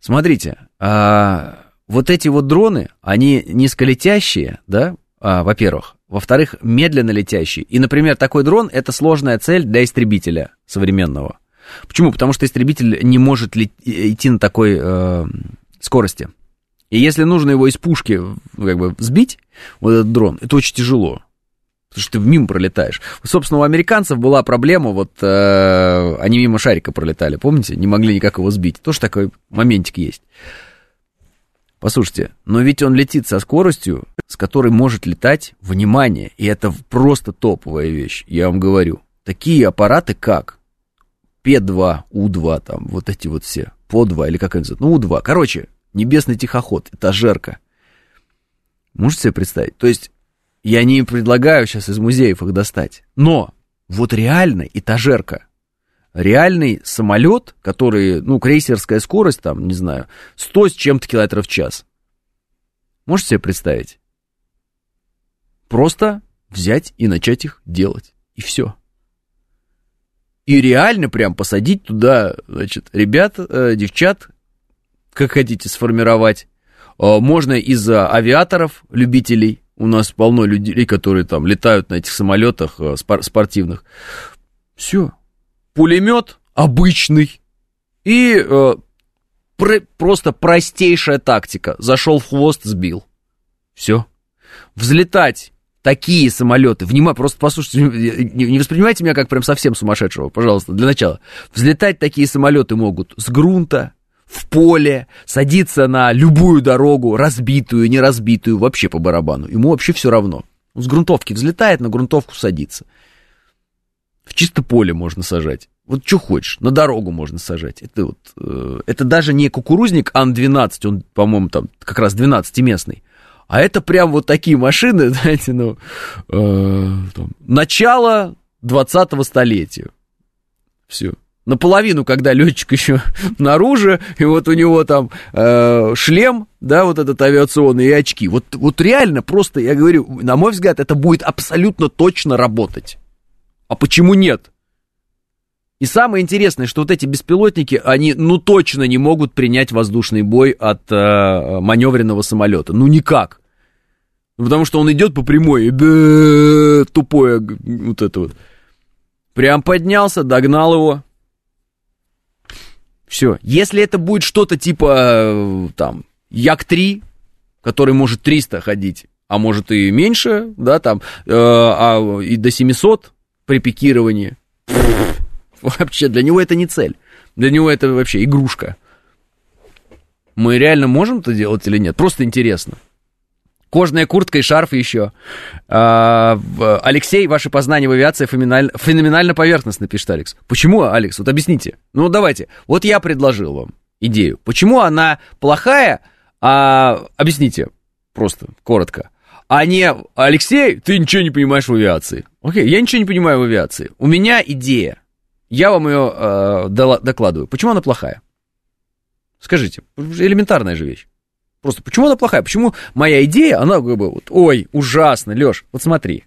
Смотрите, вот эти вот дроны, они низколетящие, да, во-первых. Во-вторых, медленно летящий. И, например, такой дрон — это сложная цель для истребителя современного. Почему? Потому что истребитель не может лет... идти на такой э, скорости. И если нужно его из пушки как бы сбить, вот этот дрон, это очень тяжело. Потому что ты мимо пролетаешь. Собственно, у американцев была проблема, вот э, они мимо шарика пролетали, помните? Не могли никак его сбить. Тоже такой моментик есть. Послушайте, но ведь он летит со скоростью, с которой может летать, внимание, и это просто топовая вещь, я вам говорю. Такие аппараты, как Пэ два, У два, там, вот эти вот все, По два, или как они называют, ну, У два. Короче, небесный тихоход, этажерка. Можете себе представить? То есть, я не предлагаю сейчас из музеев их достать, но вот реально этажерка. Реальный самолет, который, ну, крейсерская скорость, там, не знаю, сто с чем-то километров в час. Можете себе представить? Просто взять и начать их делать. И все. И реально прям посадить туда, значит, ребят, э, девчат, как хотите сформировать. Э, можно из авиаторов, любителей. У нас полно людей, которые там летают на этих самолетах э, спор- спортивных. Все. Пулемет обычный и э, пр- просто простейшая тактика. Зашел в хвост, сбил. Все. Взлетать такие самолеты. Внимание, просто послушайте, не воспринимайте меня как прям совсем сумасшедшего, пожалуйста, для начала. Взлетать такие самолеты могут с грунта, в поле, садиться на любую дорогу, разбитую, неразбитую, вообще по барабану. Ему вообще все равно. Он с грунтовки взлетает, на грунтовку садится. В чисто поле можно сажать. Вот что хочешь, на дорогу можно сажать. Это, вот, э, это даже не кукурузник Ан-двенадцать, он, по-моему, там как раз двенадцатиместный. А это прям вот такие машины, знаете, ну, э, там, начало двадцатого столетия. Все. Наполовину, когда летчик еще наружу, и вот у него там э, шлем, да, вот этот авиационный, и очки. Вот, вот реально просто, я говорю, на мой взгляд, это будет абсолютно точно работать. А почему нет? И самое интересное, что вот эти беспилотники, они, ну, точно не могут принять воздушный бой от э, маневренного самолета. Ну, никак. Потому что он идет по прямой, да, тупое вот это вот. Прям поднялся, догнал его. Все. Если это будет что-то типа, там, Як три, который может триста ходить, а может и меньше, да, там, э, а, и до семисот, при пикировании. Вообще, для него это не цель. Для него это вообще игрушка. Мы реально можем это делать или нет? Просто интересно. Кожная куртка и шарф еще. Алексей, ваши познания в авиации феноменально, феноменально поверхностно, пишет Алекс. Почему, Алекс? Вот объясните. Ну, давайте. Вот я предложил вам идею. Почему она плохая? А, объясните. Просто, коротко. А не, Алексей, ты ничего не понимаешь в авиации. Окей, я ничего не понимаю в авиации. У меня идея. Я вам ее э, докладываю. Почему она плохая? Скажите. Элементарная же вещь. Просто почему она плохая? Почему моя идея, она как бы вот, ой, ужасно, Лёш, вот смотри.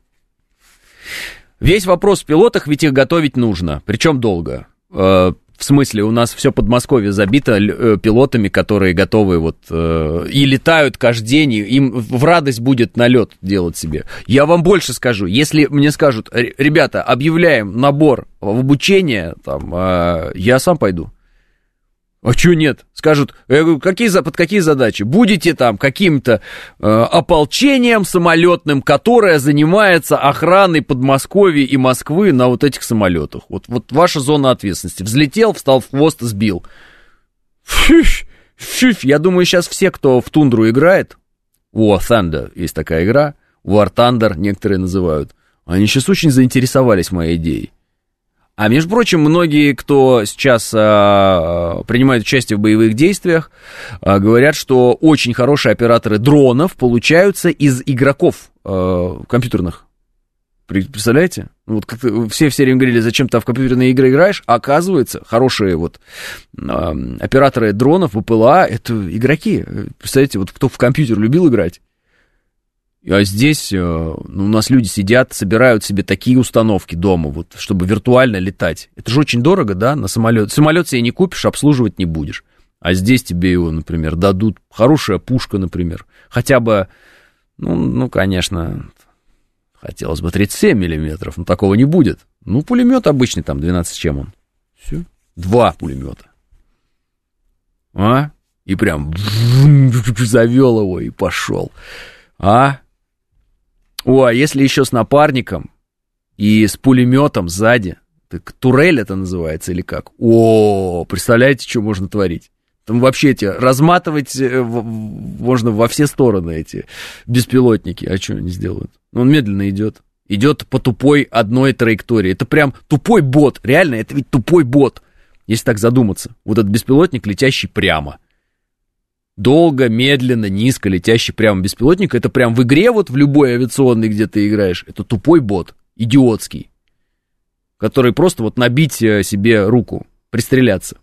Весь вопрос в пилотах, ведь их готовить нужно, причем долго. Э, в смысле, у нас все Подмосковье забито э, пилотами, которые готовы вот э, и летают каждый день, и им в радость будет налет делать себе. Я вам больше скажу, если мне скажут, ребята, объявляем набор в обучение, там, э, я сам пойду. А чё нет? Скажут, я говорю, какие, под какие задачи? Будете там каким-то э, ополчением самолетным, которое занимается охраной Подмосковья и Москвы на вот этих самолетах. Вот, вот ваша зона ответственности. Взлетел, встал в хвост, сбил. Фиф, фиф. Я думаю, сейчас все, кто в тундру играет, у War Thunder есть такая игра, War Thunder некоторые называют, они сейчас очень заинтересовались моей идеей. А, между прочим, многие, кто сейчас а, принимает участие в боевых действиях, а, говорят, что очень хорошие операторы дронов получаются из игроков а, компьютерных. Представляете? Вот как все все время говорили, зачем ты в компьютерные игры играешь, а оказывается, хорошие вот а, операторы дронов, БПЛА, это игроки. Представляете, вот кто в компьютер любил играть? А здесь ну, у нас люди сидят, собирают себе такие установки дома, вот, чтобы виртуально летать. Это же очень дорого, да, на самолет. Самолет себе не купишь, обслуживать не будешь. А здесь тебе его, например, дадут. Хорошая пушка, например. Хотя бы, ну, ну конечно, хотелось бы тридцать семь миллиметров, но такого не будет. Ну, пулемет обычный там, двенадцать чем он? Все. Два пулемета. А? И прям завел его и пошел. А? О, а если еще с напарником и с пулеметом сзади, так турель это называется или как? О, представляете, что можно творить? Там вообще эти, разматывать можно во все стороны эти беспилотники. А что они сделают? Он медленно идет. Идет по тупой одной траектории. Это прям тупой бот. Реально, это ведь тупой бот. Если так задуматься. Вот этот беспилотник, летящий прямо. Долго, медленно, низко летящий прямо беспилотник. Это прям в игре, вот в любой авиационной, где ты играешь. Это тупой бот, идиотский, который просто вот набить себе руку, пристреляться.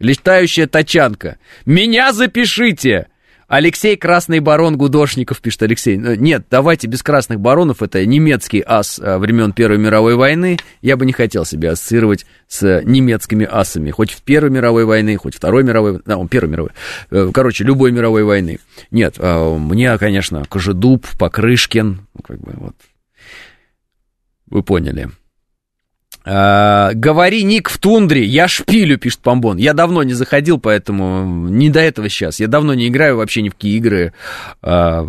Летающая тачанка. Меня запишите! Алексей Красный Барон Гудошников, пишет Алексей. Нет, давайте без Красных Баронов. Это немецкий ас времен Первой мировой войны. Я бы не хотел себя ассоциировать с немецкими асами. Хоть в Первой мировой войны, хоть Второй мировой... Да, он Первой мировой. Короче, любой мировой войны. Нет, мне, конечно, Кожедуб, Покрышкин. Ну, как бы вот... Вы поняли. А, говори, ник в тундре, я шпилю, пишет Помбон. Я давно не заходил, поэтому не до этого сейчас. Я давно не играю вообще ни в какие игры. А,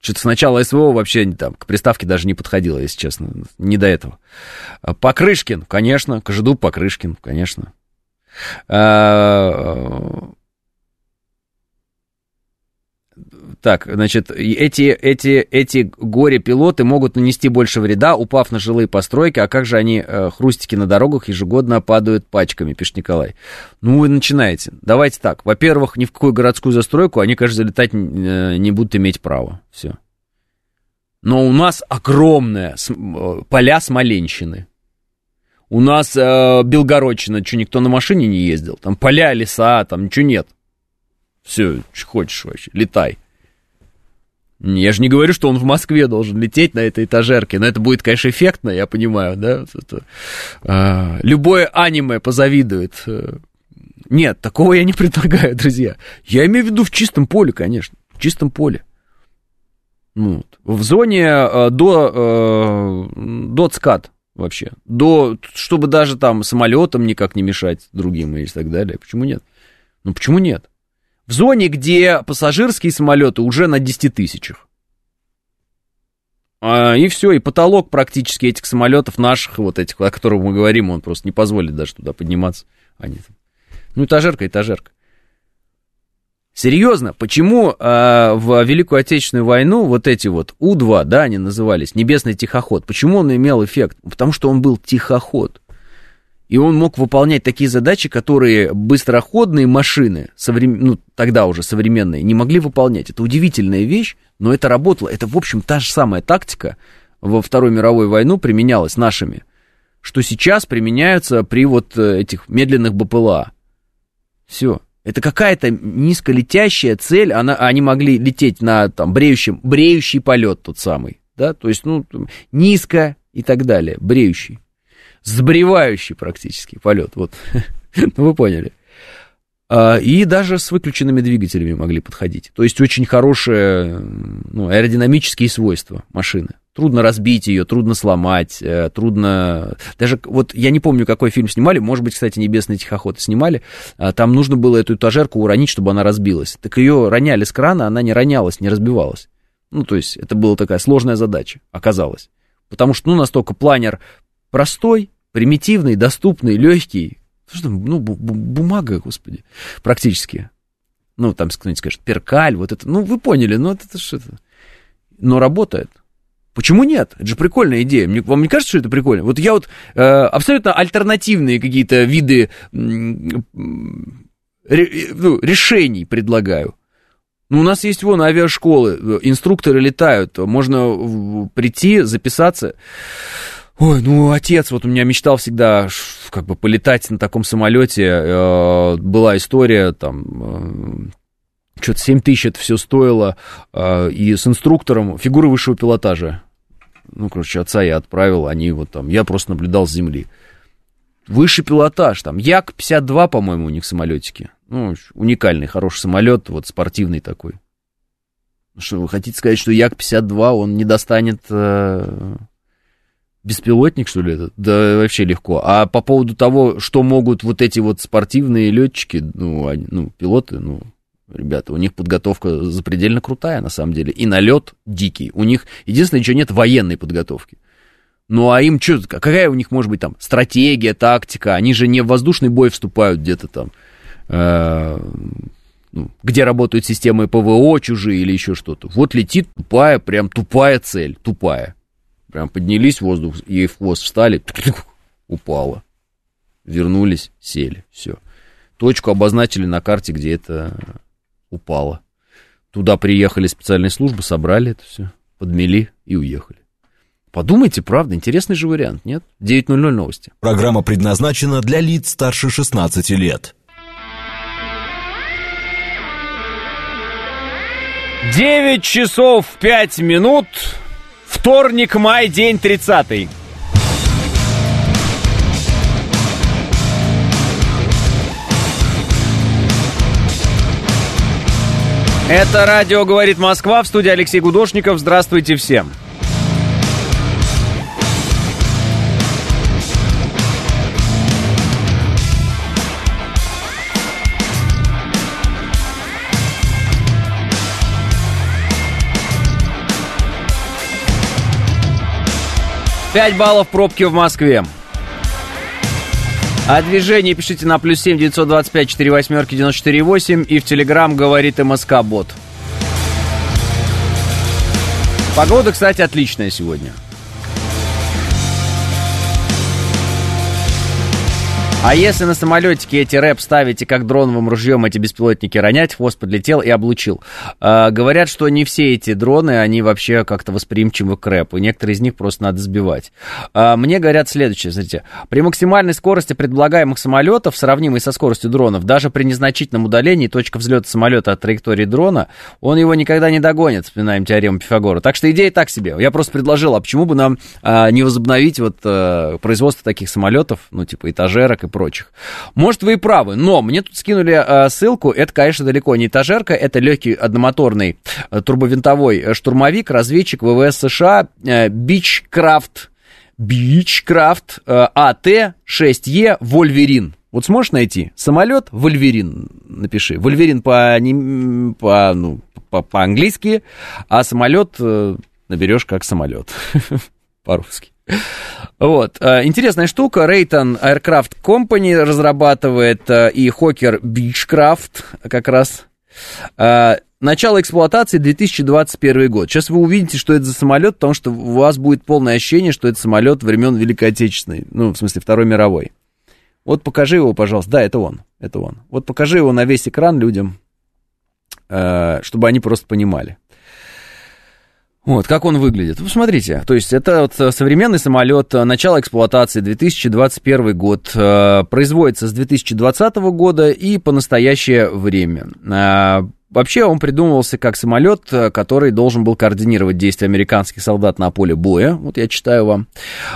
что-то сначала СВО вообще там к приставке даже не подходило, если честно. Не до этого. А, Покрышкин, конечно. Кожедуб, Покрышкин, конечно. А, Так, значит, эти, эти, эти горе-пилоты могут нанести больше вреда, упав на жилые постройки, а как же они, э, хрустики на дорогах, ежегодно падают пачками, пишет Николай. Ну, вы начинаете. Давайте так. Во-первых, ни в какую городскую застройку они, конечно, залетать не будут иметь права. Все. Но у нас огромные поля смоленщины. У нас э, Белгородчина, что никто на машине не ездил. Там поля, леса, там ничего нет. Все, что хочешь вообще, летай. Я же не говорю, что он в Москве должен лететь на этой этажерке, но это будет, конечно, эффектно, я понимаю, да? Это, а, любое аниме позавидует. Нет, такого я не предлагаю, друзья. Я имею в виду в чистом поле, конечно, в чистом поле. Вот. В зоне а, до, а, до ЦКАД вообще, до, чтобы даже там самолетам никак не мешать другим и так далее. Почему нет? Ну, почему нет? В зоне, где пассажирские самолеты уже на десяти тысячах. А, и все, и потолок практически этих самолетов наших, вот этих, о которых мы говорим, он просто не позволит даже туда подниматься. А, нет. Ну, этажерка, этажерка. Серьезно, почему э, в Великую Отечественную войну вот эти вот У два, да, они назывались, небесный тихоход, почему он имел эффект? Потому что он был тихоход. И он мог выполнять такие задачи, которые быстроходные машины, современ... ну, тогда уже современные, не могли выполнять. Это удивительная вещь, но это работало. Это, в общем, та же самая тактика во Вторую мировую войну применялась нашими, что сейчас применяются при вот этих медленных БПЛА. Все. Это какая-то низколетящая цель. Она... Они могли лететь на там, бреющем... бреющий полет тот самый. Да? То есть, ну, низко и так далее. Бреющий. Сбривающий практически полет, вот, ну вы поняли. И даже с выключенными двигателями могли подходить. То есть очень хорошие ну, аэродинамические свойства машины. Трудно разбить ее, трудно сломать, трудно... Даже вот я не помню, какой фильм снимали, может быть, кстати, «Небесные тихоходы» снимали, там нужно было эту этажерку уронить, чтобы она разбилась. Так ее роняли с крана, она не ронялась, не разбивалась. Ну, то есть это была такая сложная задача, оказалось. Потому что, ну, настолько планер... Простой, примитивный, доступный, легкий. Ну, бумага, господи, практически. Ну, там, кто-нибудь скажет, перкаль, вот это. Ну, вы поняли, ну, это что-то. Но работает. Почему нет? Это же прикольная идея. Мне, вам не кажется, что это прикольно? Вот я вот э, абсолютно альтернативные какие-то виды э, э, ну, решений предлагаю. Ну, у нас есть, вон, авиашколы, инструкторы летают, можно прийти, записаться... Ой, ну, отец, вот у меня мечтал всегда, как бы, полетать на таком самолете. Была история, там, что-то семь тысяч это все стоило. И с инструктором фигуры высшего пилотажа. Ну, короче, отца я отправил, они вот там, я просто наблюдал с земли. Высший пилотаж, там, Як пятьдесят два, по-моему, у них самолетики. Ну, уникальный, хороший самолет, вот, спортивный такой. Что, вы хотите сказать, что Як пятьдесят два, он не достанет... Беспилотник, что ли, это? Да вообще легко. А по поводу того, что могут вот эти вот спортивные летчики, ну, они, ну, пилоты, ну, ребята, у них подготовка запредельно крутая, на самом деле. И налет дикий. У них, единственное, ничего нет военной подготовки. Ну, а им что, какая у них может быть там стратегия, тактика? Они же не в воздушный бой вступают где-то там, э, ну, где работают системы ПВО чужие или еще что-то. Вот летит тупая, прям тупая цель, тупая. Прям поднялись в воздух, ей в хвост встали, упало. Вернулись, сели, все. Точку обозначили на карте, где это упало. Туда приехали специальные службы, собрали это все, подмели и уехали. Подумайте, правда, интересный же вариант, нет? девять ноль ноль новости. Программа предназначена для лиц старше шестнадцати лет. девять часов пять минут... Вторник, май, день тридцатый. Это радио «Говорит Москва», в студии Алексей Гудошников. Здравствуйте всем. пять баллов пробки в Москве. О движении пишите на плюс семь девятьсот двадцать пять сорок восемь девяносто четыре восемь и в Телеграм говорит МСК-бот. Погода, кстати, отличная сегодня. А если на самолетике эти рэп ставите, как дроновым ружьем эти беспилотники ронять, хвост подлетел и облучил. А, говорят, что не все эти дроны, они вообще как-то восприимчивы к рэпу. Некоторые из них просто надо сбивать. А, мне говорят следующее, смотрите. При максимальной скорости предполагаемых самолетов, сравнимой со скоростью дронов, даже при незначительном удалении точка взлета самолета от траектории дрона, он его никогда не догонит, вспоминаем теорему Пифагора. Так что идея так себе. Я просто предложил, а почему бы нам а, не возобновить вот, а, производство таких самолетов, ну типа этажерок и прочих. Может, вы и правы, но мне тут скинули э, ссылку, это, конечно, далеко не этажерка, это легкий одномоторный э, турбовинтовой штурмовик, разведчик ВВС США э, Beechcraft, Beechcraft э, АТ-шесть Е Wolverine. Вот сможешь найти? Самолет Wolverine напиши. Wolverine по, по, ну, по, по-английски, а самолет э, наберешь как самолет по-русски. Вот. Интересная штука. Raytheon Aircraft Company разрабатывает, и Хокер Beechcraft как раз Начало эксплуатации две тысячи двадцать первый год. Сейчас вы увидите, что это за самолет, потому что у вас будет полное ощущение, что это самолет времен Великой Отечественной, ну, в смысле, Второй мировой. Вот покажи его, пожалуйста. Да, это он, это он. Вот покажи его на весь экран людям, чтобы они просто понимали. Вот, как он выглядит. Вы смотрите, то есть это вот современный самолет, начало эксплуатации, две тысячи двадцать первый год, производится с две тысячи двадцатого года и по настоящее время. Вообще он придумывался как самолет, который должен был координировать действия американских солдат на поле боя, вот я читаю вам.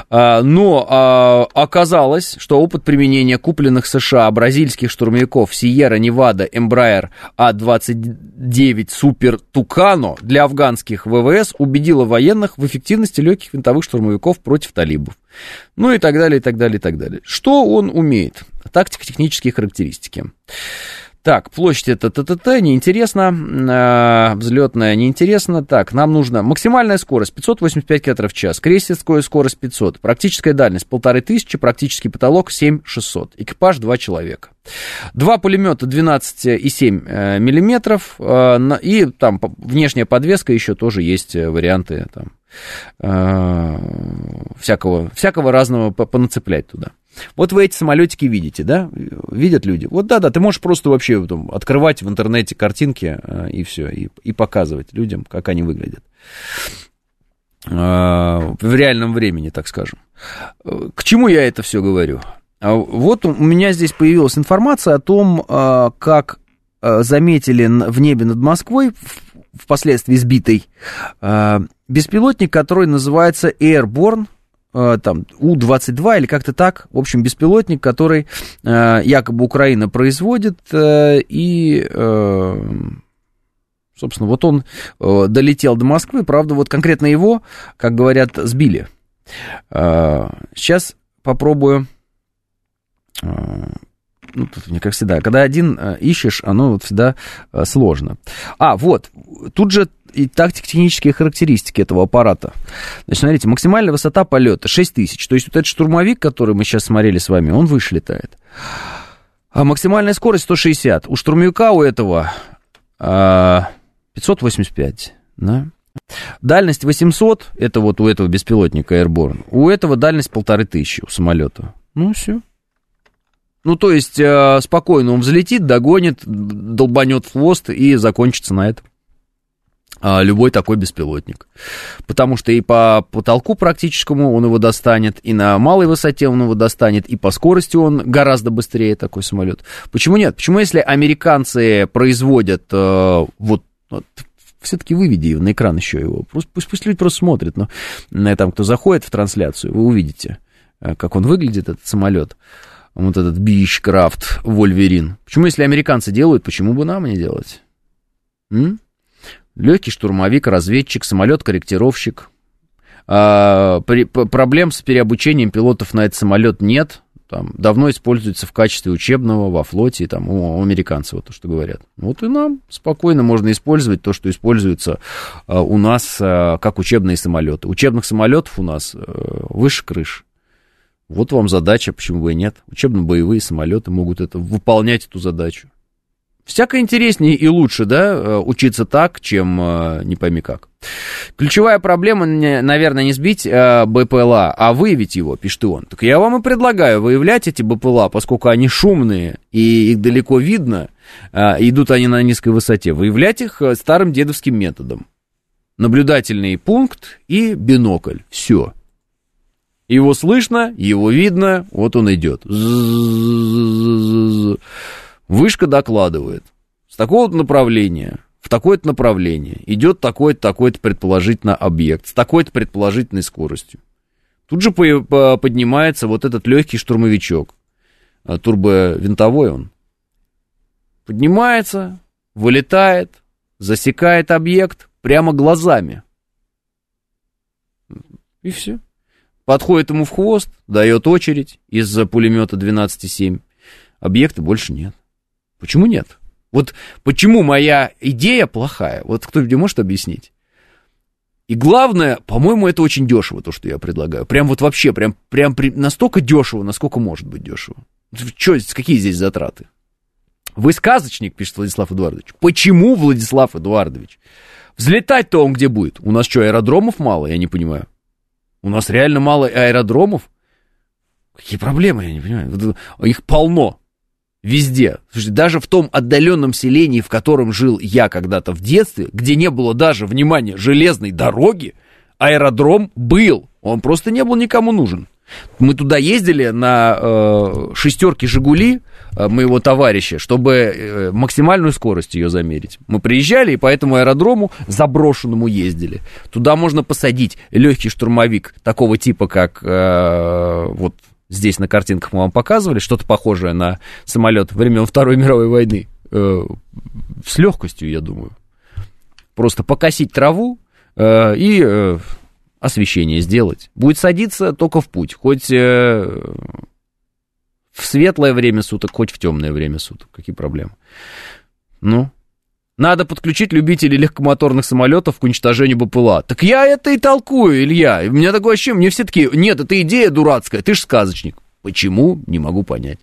Но оказалось, что опыт применения купленных США бразильских штурмовиков Sierra Nevada Embraer А двадцать девять Super Tucano для афганских ВВС убедила военных в эффективности легких винтовых штурмовиков против талибов. Ну и так далее, и так далее, и так далее. Что он умеет? Тактико-технические характеристики. Так, площадь это ТТТ, неинтересно, взлетная неинтересно. Так, нам нужно максимальная скорость пятьсот восемьдесят пять километров в час, крейсерская скорость пятьсот, практическая дальность полторы тысячи, практический потолок семь тысяч шестьсот, экипаж два человека. Два пулемета двенадцать целых семь десятых миллиметров, и там внешняя подвеска, еще тоже есть варианты там, всякого, всякого разного понацеплять туда. Вот вы эти самолетики видите, да? Видят люди. Вот да-да, ты можешь просто вообще там открывать в интернете картинки и все, и, и показывать людям, как они выглядят. В реальном времени, так скажем. К чему я это все говорю? Вот у меня здесь появилась информация о том, как заметили в небе над Москвой, впоследствии сбитый, беспилотник, который называется Airborne, там, У двадцать два или как-то так, в общем, беспилотник, который э, якобы Украина производит, э, и, э, собственно, вот он э, долетел до Москвы, правда, вот конкретно его, как говорят, сбили. Э, сейчас попробую, э, ну, тут мне как всегда, когда один э, ищешь, оно вот всегда э, сложно. А, вот, тут же и тактико-технические характеристики этого аппарата. Значит, смотрите, максимальная высота полета шесть тысяч. То есть вот этот штурмовик, который мы сейчас смотрели с вами, он выше летает. А максимальная скорость сто шестьдесят. У штурмовика у этого пятьсот восемьдесят пять. Да? Дальность восемьсот. Это вот у этого беспилотника Airborne. У этого дальность полторы тысячи у самолета. Ну, все. Ну, то есть спокойно он взлетит, догонит, долбанет в хвост и закончится на этом любой такой беспилотник. Потому что и по потолку практическому он его достанет, и на малой высоте он его достанет, и по скорости он гораздо быстрее такой самолет. Почему нет? Почему, если американцы производят э, вот, вот все-таки выведи на экран еще его. Пусть, пусть люди просто смотрят, но там, кто заходит в трансляцию, вы увидите, как он выглядит, этот самолет. Вот этот Beechcraft Wolverine. Почему, если американцы делают, почему бы нам не делать? М? Легкий штурмовик, разведчик, самолет-корректировщик. А, при, проблем с переобучением пилотов на этот самолет нет. Там, давно используется в качестве учебного во флоте, там, у, у американцев, вот то, что говорят. Вот и нам спокойно можно использовать то, что используется а, у нас а, как учебные самолеты. Учебных самолетов у нас а, выше крыш. Вот вам задача, почему бы и нет. Учебно-боевые самолеты могут это, выполнять эту задачу. Всяко интереснее и лучше, да, учиться так, чем не пойми как. Ключевая проблема, наверное, не сбить БПЛА, а выявить его, пишет он. Так я вам и предлагаю выявлять эти БПЛА, поскольку они шумные и их далеко видно, идут они на низкой высоте. Выявлять их старым дедовским методом. Наблюдательный пункт и бинокль. Все. Его слышно, его видно, вот он идет. Вышка докладывает, с такого-то направления, в такое-то направление идет такой-то, такой-то предположительно объект, с такой-то предположительной скоростью. Тут же поднимается вот этот легкий штурмовичок, турбовинтовой он, поднимается, вылетает, засекает объект прямо глазами. И все. Подходит ему в хвост, дает очередь из-за пулемета двенадцать целых семь десятых, объекта больше нет. Почему нет? Вот почему моя идея плохая? Вот кто мне может объяснить? И главное, по-моему, это очень дешево, то, что я предлагаю. Прям вот вообще, прям, прям настолько дешево, насколько может быть дешево. Чё, какие здесь затраты? Вы сказочник, пишет Владислав Эдуардович. Почему, Владислав Эдуардович? Взлетать-то он где будет? У нас что, аэродромов мало? Я не понимаю. У нас реально мало аэродромов? Какие проблемы, я не понимаю. Их полно. Везде. Слушайте, даже в том отдаленном селении, в котором жил я когда-то в детстве, где не было даже, внимание, железной дороги, аэродром был. Он просто не был никому нужен. Мы туда ездили на э, шестерке «Жигули» э, моего товарища, чтобы э, максимальную скорость ее замерить. Мы приезжали и по этому аэродрому заброшенному ездили. Туда можно посадить легкий штурмовик такого типа, как э, вот здесь на картинках мы вам показывали, что-то похожее на самолет времен Второй мировой войны. Э, с легкостью, я думаю. Просто покосить траву э, и... Э, освещение сделать. Будет садиться только в путь. Хоть э, в светлое время суток, хоть в темное время суток. Какие проблемы? Ну. Надо подключить любителей легкомоторных самолетов к уничтожению БПЛА. Так я это и толкую, Илья. У меня такое ощущение, мне все такие, нет, это идея дурацкая, ты же сказочник. Почему? Не могу понять.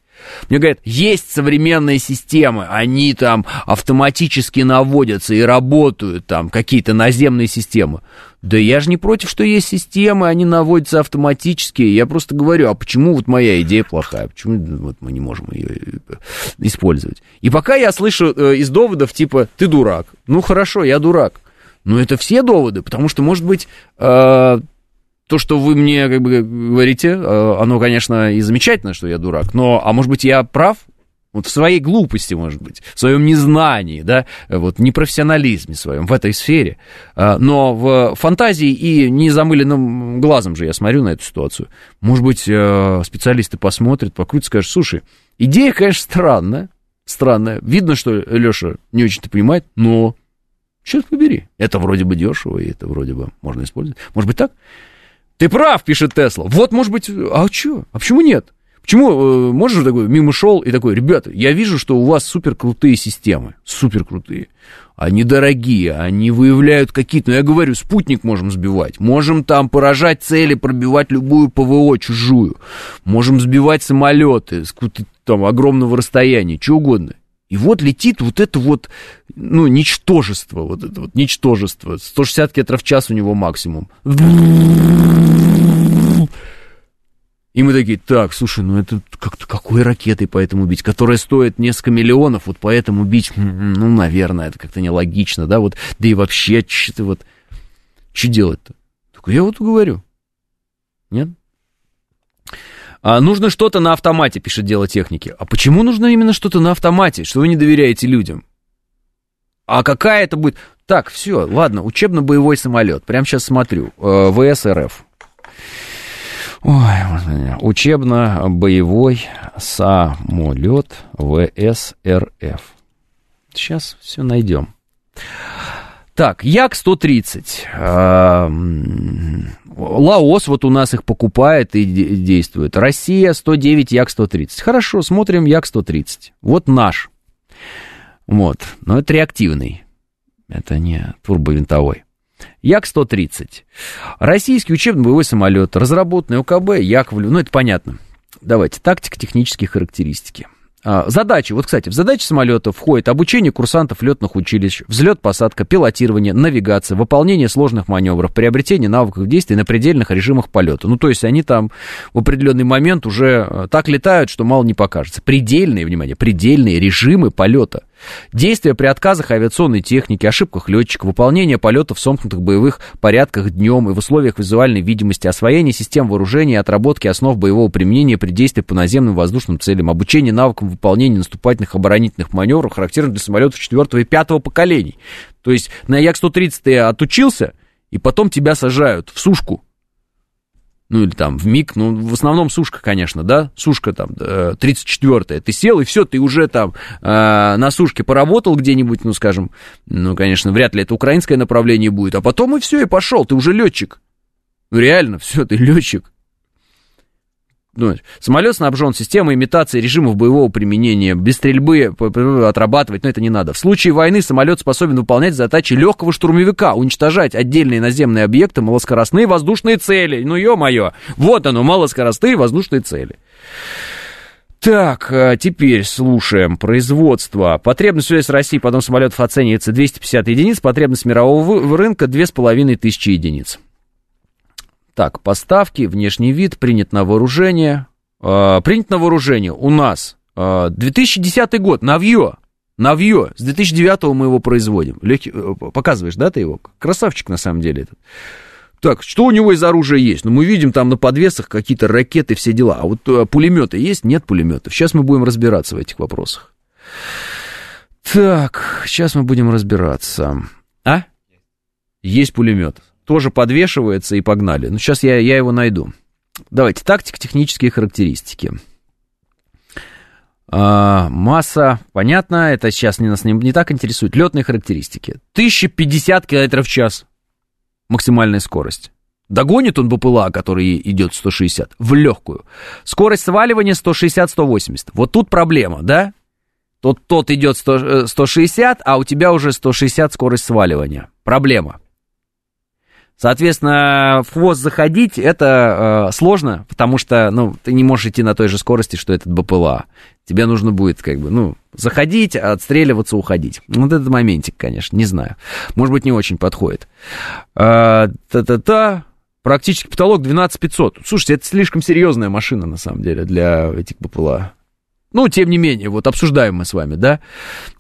Мне говорят, есть современные системы, они там автоматически наводятся и работают, там какие-то наземные системы. Да я же не против, что есть системы, они наводятся автоматически. Я просто говорю, а почему вот моя идея плохая? Почему вот мы не можем ее использовать? И пока я слышу из доводов типа «ты дурак». Ну хорошо, я дурак. Но это все доводы, потому что, может быть... Э- То, что вы мне как бы говорите, оно, конечно, и замечательно, что я дурак, но, а может быть, я прав? Вот в своей глупости, может быть, в своем незнании, да, вот непрофессионализме своем в этой сфере, но в фантазии и незамыленным глазом же я смотрю на эту ситуацию. Может быть, специалисты посмотрят, покрутят, скажут, слушай, идея, конечно, странная, странная. Видно, что Леша не очень-то понимает, но черт побери, это вроде бы дешево, и это вроде бы можно использовать. Может быть, так? Ты прав, пишет Тесла. Вот, может быть, а что? А почему нет? Почему, э, можешь такой мимо шел и такой, ребята, я вижу, что у вас суперкрутые системы, суперкрутые. Они дорогие, они выявляют какие-то, ну, я говорю, спутник можем сбивать, можем там поражать цели, пробивать любую ПВО чужую, можем сбивать самолеты с какого-то там огромного расстояния, что угодно. И вот летит вот это вот, ну, ничтожество, вот это вот ничтожество. сто шестьдесят километров в час у него максимум. И мы такие, так, слушай, ну это как-то какой ракетой поэтому бить, которая стоит несколько миллионов, вот поэтому бить, ну, наверное, это как-то нелогично, да, вот, да и вообще, что-то вот, что делать-то? Так я вот говорю, нет? А, нужно что-то на автомате, пишет дело техники. А почему нужно именно что-то на автомате, что вы не доверяете людям? А какая это будет... Так, все, ладно, учебно-боевой самолет. Прямо сейчас смотрю. Э, ВС РФ. Ой, учебно-боевой самолет ВС РФ. Сейчас все найдем. Так, Як сто тридцать. Лаос вот у нас их покупает и действует. Россия сто девять, Як сто тридцать. Хорошо, смотрим Як сто тридцать. Вот наш. Вот. Но это реактивный. Это не турбовинтовой. Як сто тридцать. Российский учебно-боевой самолет, разработанный ОКБ, Яковлев. Ну, это понятно. Давайте. Тактика, технические характеристики. Задачи. Вот, кстати, в задачи самолета входит обучение курсантов летных училищ, взлет, посадка, пилотирование, навигация, выполнение сложных маневров, приобретение навыков действий на предельных режимах полета. Ну, то есть они там в определенный момент уже так летают, что мало не покажется. Предельные, внимание, предельные режимы полета. Действия при отказах авиационной техники, ошибках летчика, выполнение полетов в сомкнутых боевых порядках днем и в условиях визуальной видимости, освоение систем вооружения и отработки основ боевого применения при действии по наземным воздушным целям, обучение навыкам выполнения наступательных оборонительных маневров, характерных для самолетов четвёртого и пятого поколений. То есть на Як сто тридцать ты отучился, и потом тебя сажают в сушку. Ну, или там в МиГ, ну, в основном сушка, конечно, да, сушка там тридцать четвёртая, ты сел, и все, ты уже там э, на сушке поработал где-нибудь, ну, скажем, ну, конечно, вряд ли это украинское направление будет, а потом и все, и пошел, ты уже летчик, ну, реально, все, ты летчик. Самолет снабжен системой имитации режимов боевого применения, без стрельбы отрабатывать, но это не надо. В случае войны самолет способен выполнять задачи легкого штурмовика, уничтожать отдельные наземные объекты, малоскоростные воздушные цели. Ну, ё-моё, вот оно, малоскоростные воздушные цели. Так, теперь слушаем производство. Потребность ю эс России по дому самолетов оценивается двести пятьдесят единиц, потребность мирового рынка две тысячи пятьсот единиц. Так, поставки, внешний вид, принят на вооружение. Э, принят на вооружение у нас э, две тысячи десятый год, новье, новье. С две тысячи девятого мы его производим. Легкий, показываешь, да, ты его? Красавчик на самом деле этот. Так, что у него из оружия есть? Ну, мы видим там на подвесах какие-то ракеты, все дела. А вот а, пулеметы есть? Нет пулеметов. Сейчас мы будем разбираться в этих вопросах. Так, сейчас мы будем разбираться. А? Есть пулемет. Тоже подвешивается и погнали. Ну, сейчас я, я его найду. Давайте, тактика, технические характеристики. А, масса, понятно, это сейчас не, нас не, не так интересует. Летные характеристики. тысяча пятьдесят километров в час. Максимальная скорость. Догонит он БПЛА, который идет сто шестьдесят, в легкую. Скорость сваливания сто шестьдесят - сто восемьдесят. Вот тут проблема, да? Тот, тот идет сто шестьдесят, а у тебя уже сто шестьдесят скорость сваливания. Проблема. Соответственно, в хвост заходить это э, сложно, потому что ну, ты не можешь идти на той же скорости, что этот БПЛА. Тебе нужно будет как бы, ну, заходить, отстреливаться, уходить. Вот этот моментик, конечно, не знаю. Может быть, не очень подходит. А, та-та-та. Практически потолок двенадцать тысяч пятьсот. Слушайте, это слишком серьезная машина, на самом деле, для этих БПЛА. Ну, тем не менее, вот обсуждаем мы с вами, да,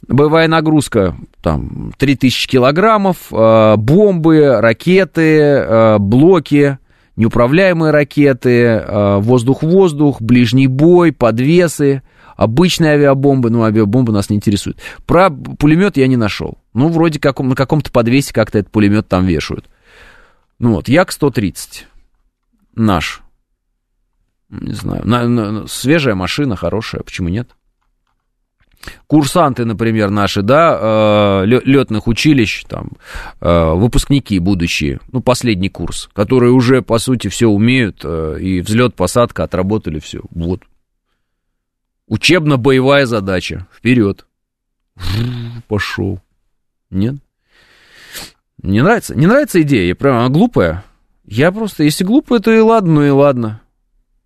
боевая нагрузка, там, три тысячи килограммов, э, бомбы, ракеты, э, блоки, неуправляемые ракеты, э, воздух-воздух, ближний бой, подвесы, обычные авиабомбы, ну, авиабомбы нас не интересуют. Про пулемет я не нашел. Ну, вроде как на каком-то подвесе как-то этот пулемет там вешают. Ну, вот, Як сто тридцать, наш. Не знаю, на, на, свежая машина, хорошая, почему нет? Курсанты, например, наши, да, э, летных училищ, там, э, выпускники будущие, ну, последний курс, которые уже, по сути, все умеют, э, и взлет, посадка, отработали все, вот. Учебно-боевая задача, вперед. Пошел. Нет? Не нравится? Не нравится идея, прям она глупая. Я просто, если глупая, то и ладно, ну и ладно.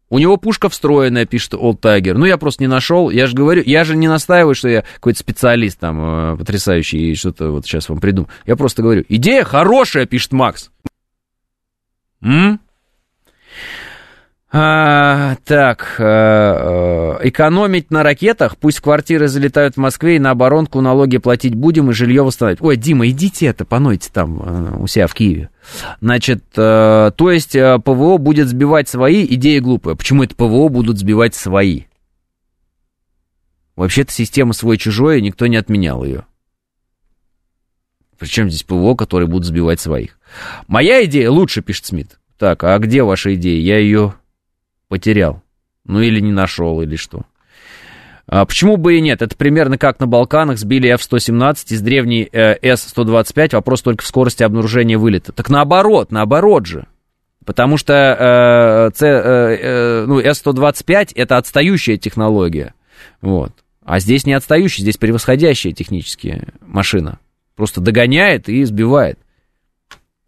У него пушка встроенная, пишет Old Tiger. Ну, я просто не нашел. Я же говорю, я же не настаиваю, что я какой-то специалист там потрясающий и что-то вот сейчас вам придумал. Я просто говорю, идея хорошая, пишет Макс. М? А, так, а, экономить на ракетах, пусть квартиры залетают в Москве, и на оборонку налоги платить будем, и жилье восстановить. Ой, Дима, идите это, понойте там у себя в Киеве. Значит, а, то есть ПВО будет сбивать свои, идея глупая. Почему это ПВО будут сбивать свои? Вообще-то система свой-чужой, никто не отменял ее. Причем здесь ПВО, которые будут сбивать своих. Моя идея лучше, пишет Смит. Так, а где ваша идея? Я ее... потерял, ну или не нашел, или что. А почему бы и нет? Это примерно как на Балканах сбили эф сто семнадцать из древней э, эс сто двадцать пять, вопрос только в скорости обнаружения вылета. Так наоборот, наоборот же. Потому что э, э, э, ну, эс сто двадцать пять это отстающая технология, вот. А здесь не отстающая, здесь превосходящая технически машина. Просто догоняет и сбивает.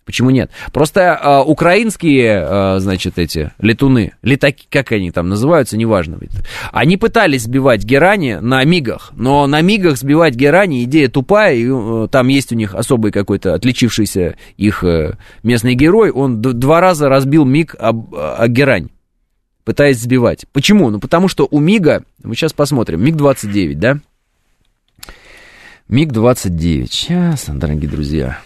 Почему нет? Просто э, украинские, э, значит, эти летуны, летаки, как они там называются, неважно. Ведь, они пытались сбивать герани на мигах, но на мигах сбивать герани идея тупая, и э, там есть у них особый какой-то отличившийся их э, местный герой, он д- два раза разбил миг об, о герань, пытаясь сбивать. Почему? Ну, потому что у мига, мы сейчас посмотрим, миг двадцать девять, да? миг двадцать девять, сейчас, дорогие друзья...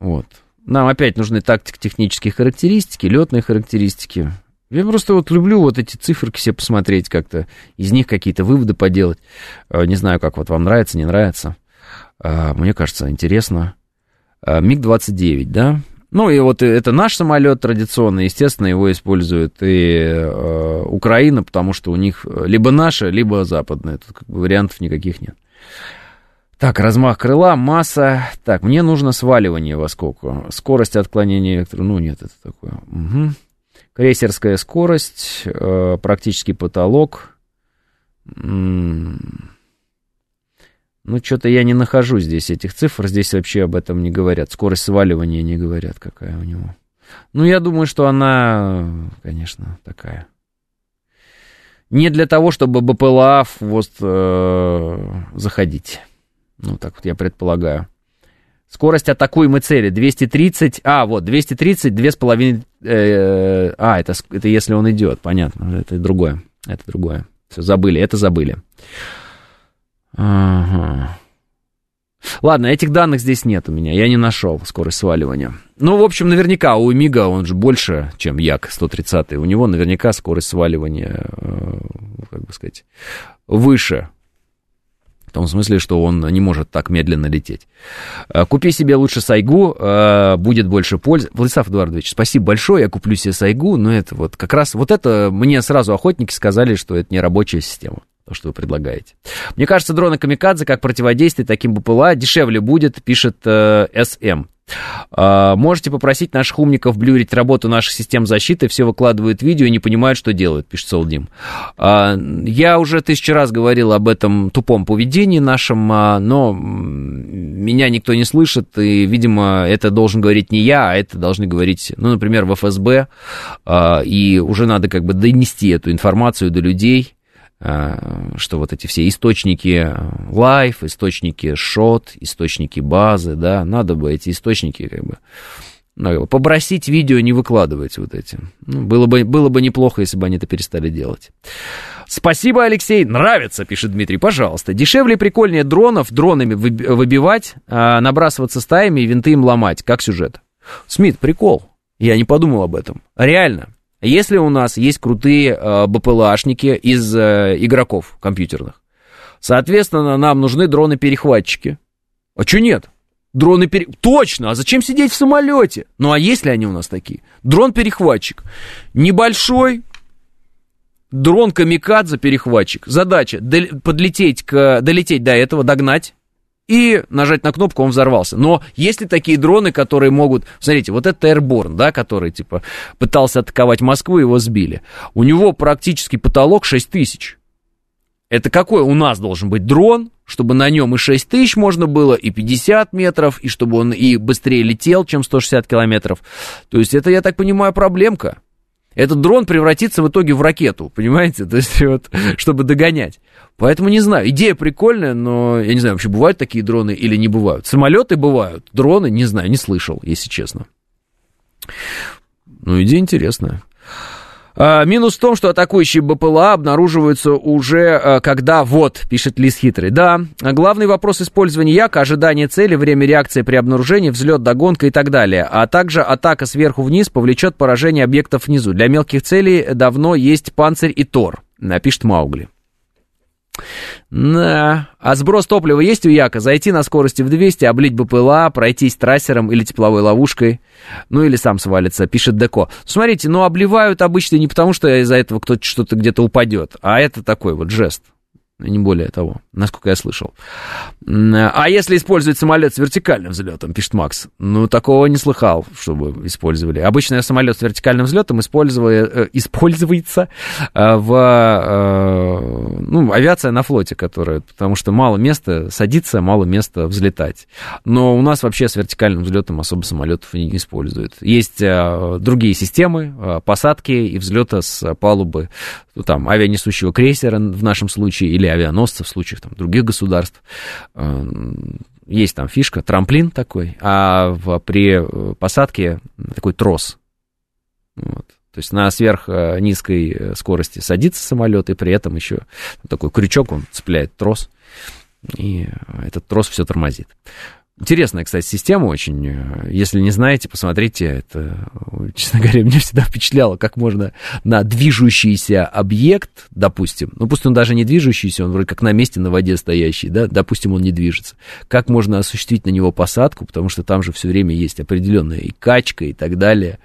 Вот. Нам опять нужны тактико-технические характеристики, летные характеристики. Я просто вот люблю вот эти циферки себе посмотреть как-то, из них какие-то выводы поделать. Не знаю, как вот вам нравится, не нравится. Мне кажется, интересно. миг двадцать девять, да? Ну, и вот это наш самолет традиционный, естественно, его используют и Украина, потому что у них либо наша, либо западная. Тут как бы вариантов никаких нет. Так, размах крыла, масса. Так, мне нужно сваливание во сколько? Скорость отклонения электро... Ну, нет, это такое. Угу. Крейсерская скорость, э, практически потолок. М-м-м. Ну, что-то я не нахожу здесь этих цифр. Здесь вообще об этом не говорят. Скорость сваливания не говорят, какая у него. Ну, я думаю, что она, конечно, такая. не для того, чтобы БПЛА в хвост э, заходить. Ну, так вот я предполагаю. Скорость атакуемой цели двести тридцать. А, вот, двести тридцать, две с половиной... Э, а, это, это если он идет, понятно. Это другое, это другое. Все, забыли, это забыли. Ага. Ладно, этих данных здесь нет у меня, я не нашел скорость сваливания. Ну, в общем, наверняка у Мига, он же больше, чем Як сто тридцать, у него наверняка скорость сваливания, как бы сказать, выше. В том смысле, что он не может так медленно лететь. Купи себе лучше Сайгу, будет больше пользы. Владислав Эдуардович, спасибо большое, я куплю себе Сайгу, но это вот как раз, вот это мне сразу охотники сказали, что это не рабочая система. То, что вы предлагаете. Мне кажется, дроны камикадзе как противодействие таким БПЛА дешевле будет, пишет э, СМ. Э, можете попросить наших умников блюрить работу наших систем защиты, все выкладывают видео и не понимают, что делают, пишет Солдим. Э, я уже тысячу раз говорил об этом тупом поведении нашем, э, но меня никто не слышит, и, видимо, это должен говорить не я, а это должны говорить, ну, например, в эф эс бэ, э, и уже надо как бы донести эту информацию до людей, что вот эти все источники лайф, источники шот, источники базы, да, надо бы эти источники как бы, ну, попросить видео не выкладывать вот эти. Ну, было бы, было бы неплохо, если бы они это перестали делать. Спасибо, Алексей, нравится, пишет Дмитрий, пожалуйста. Дешевле и прикольнее дронов, дронами выбивать, набрасываться стаями и винты им ломать, как сюжет. Смит, прикол, я не подумал об этом, реально. Если у нас есть крутые э, БПЛАшники из э, игроков компьютерных, соответственно, нам нужны дроны-перехватчики. А чё нет? Дроны-перехватчики. Точно! А зачем сидеть в самолете? Ну, а есть ли они у нас такие? Дрон-перехватчик. Небольшой дрон-камикадзе-перехватчик. Задача дол- подлететь к... долететь до этого, догнать. И нажать на кнопку, он взорвался. Но есть ли такие дроны, которые могут... Смотрите, вот это Airborne, да, который, типа, пытался атаковать Москву, его сбили. У него практически потолок шесть тысяч. Это какой у нас должен быть дрон, чтобы на нем и шесть тысяч можно было, и пятьдесят метров, и чтобы он и быстрее летел, чем сто шестьдесят километров. То есть это, я так понимаю, проблемка. Этот дрон превратится в итоге в ракету, понимаете? То есть вот, чтобы догонять. Поэтому не знаю. Идея прикольная, но я не знаю, вообще бывают такие дроны или не бывают. Самолеты бывают, дроны, не знаю, не слышал, если честно. Ну, идея интересная. А, минус в том, что атакующие БПЛА обнаруживаются уже когда вот, пишет Лис Хитрый. Да, главный вопрос использования Яка, ожидание цели, время реакции при обнаружении, взлет, догонка и так далее. А также атака сверху вниз повлечет поражение объектов внизу. Для мелких целей давно есть Панцирь и Тор, пишет Маугли. Да. А сброс топлива есть у Яка? Зайти на скорости в двести, облить БПЛА, пройтись трассером или тепловой ловушкой, ну или сам свалится, пишет Деко. Смотрите, ну обливают обычно не потому, что из-за этого кто-то что-то где-то упадет, а это такой вот жест, не более того, насколько я слышал. А если использовать самолет с вертикальным взлетом, пишет Макс, ну такого не слыхал, чтобы использовали. Обычно самолет с вертикальным взлетом используется в... Ну, авиация на флоте, которая... Потому что мало места садиться, мало места взлетать. Но у нас вообще с вертикальным взлетом особо самолетов не используют. Есть другие системы посадки и взлета с палубы, ну, там, авианесущего крейсера в нашем случае, или авианосца в случае там, других государств. Есть там фишка, трамплин такой, а в, при посадке такой трос. Вот. То есть на сверхнизкой скорости садится самолет, и при этом еще такой крючок, он цепляет трос, и этот трос все тормозит. Интересная, кстати, система очень. Если не знаете, посмотрите. Это, честно говоря, меня всегда впечатляло, как можно на движущийся объект, допустим, ну пусть он даже не движущийся, он вроде как на месте на воде стоящий, да, допустим, он не движется. Как можно осуществить на него посадку, потому что там же все время есть определенная и качка, и так далее.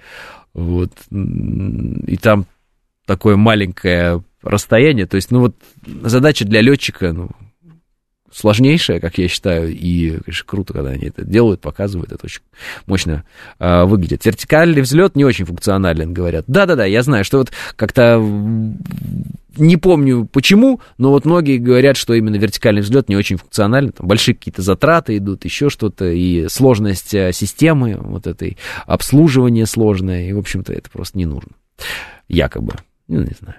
Вот, и там такое маленькое расстояние, то есть, ну вот, задача для летчика, ну, сложнейшая, как я считаю, и, конечно, круто, когда они это делают, показывают, это очень мощно э, выглядит. Вертикальный взлет не очень функционален, говорят. Да-да-да, я знаю, что вот как-то не помню почему, но вот многие говорят, что именно вертикальный взлет не очень функционален, там большие какие-то затраты идут, еще что-то, и сложность системы, вот этой обслуживание сложное, и, в общем-то, это просто не нужно, якобы, ну, не знаю.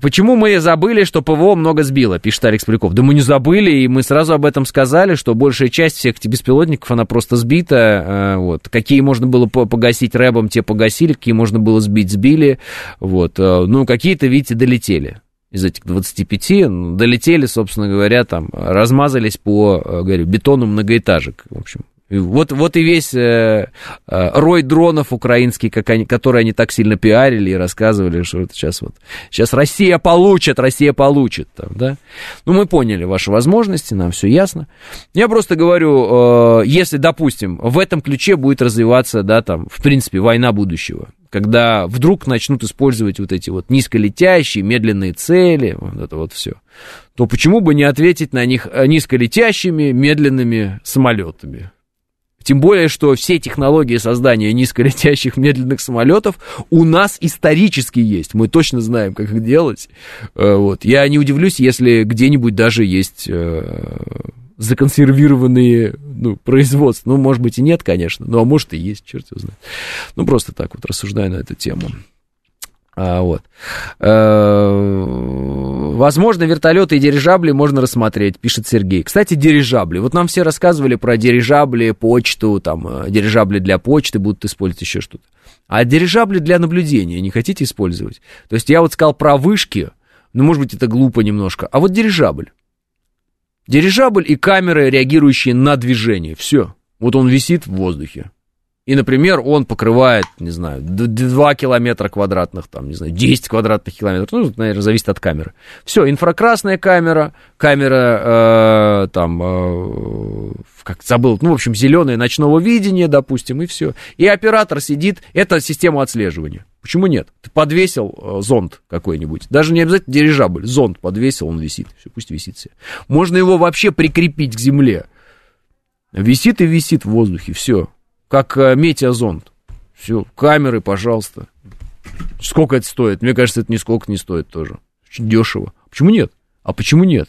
Почему мы забыли, что ПВО много сбило, пишет Алекс Поляков. Да мы не забыли, и мы сразу об этом сказали, что большая часть всех этих беспилотников, она просто сбита. Вот. Какие можно было погасить рэбом, те погасили, какие можно было сбить, сбили. Вот. Ну, какие-то, видите, долетели. Из этих двадцати пяти долетели, собственно говоря, там, размазались по, говорю, бетону многоэтажек, в общем. Вот, вот и весь э, э, рой дронов украинских, как они, которые они так сильно пиарили и рассказывали, что это сейчас вот, сейчас Россия получит, Россия получит, там, да. Ну, мы поняли ваши возможности, нам все ясно. Я просто говорю, э, если, допустим, в этом ключе будет развиваться, да, там, в принципе, война будущего, когда вдруг начнут использовать вот эти вот низколетящие, медленные цели, вот это вот все, то почему бы не ответить на них низколетящими, медленными самолетами? Тем более, что все технологии создания низколетящих медленных самолетов у нас исторически есть. Мы точно знаем, как их делать. Вот. Я не удивлюсь, если где-нибудь даже есть законсервированные, ну, производства. Ну, может быть, и нет, конечно. Ну, а может, и есть, черт его знает. Ну, просто так вот рассуждаю на эту тему. А, вот. э-э- Возможно, вертолеты и дирижабли можно рассмотреть, пишет Сергей. Кстати, дирижабли. Вот нам все рассказывали про дирижабли, почту, там, дирижабли для почты будут использовать, еще что-то. А дирижабли для наблюдения не хотите использовать? То есть я вот сказал про вышки, ну, может быть, это глупо немножко, а вот дирижабль. Дирижабль и камеры, реагирующие на движение. Все. Вот он висит в воздухе. И, например, он покрывает, не знаю, два километра квадратных, там, не знаю, десять квадратных километров. Ну, наверное, зависит от камеры. Все, инфракрасная камера, камера, э, там, э, как забыл, ну, в общем, зеленое ночного видения, допустим, и все. И оператор сидит, это система отслеживания. Почему нет? Ты подвесил зонд какой-нибудь, даже не обязательно дирижабль, зонд подвесил, он висит, все, пусть висит себе. Можно его вообще прикрепить к земле. Висит и висит в воздухе, все. Как метеозонд. Все, камеры, пожалуйста. Сколько это стоит? Мне кажется, это нисколько не стоит тоже. Очень дешево. Почему нет? А почему нет?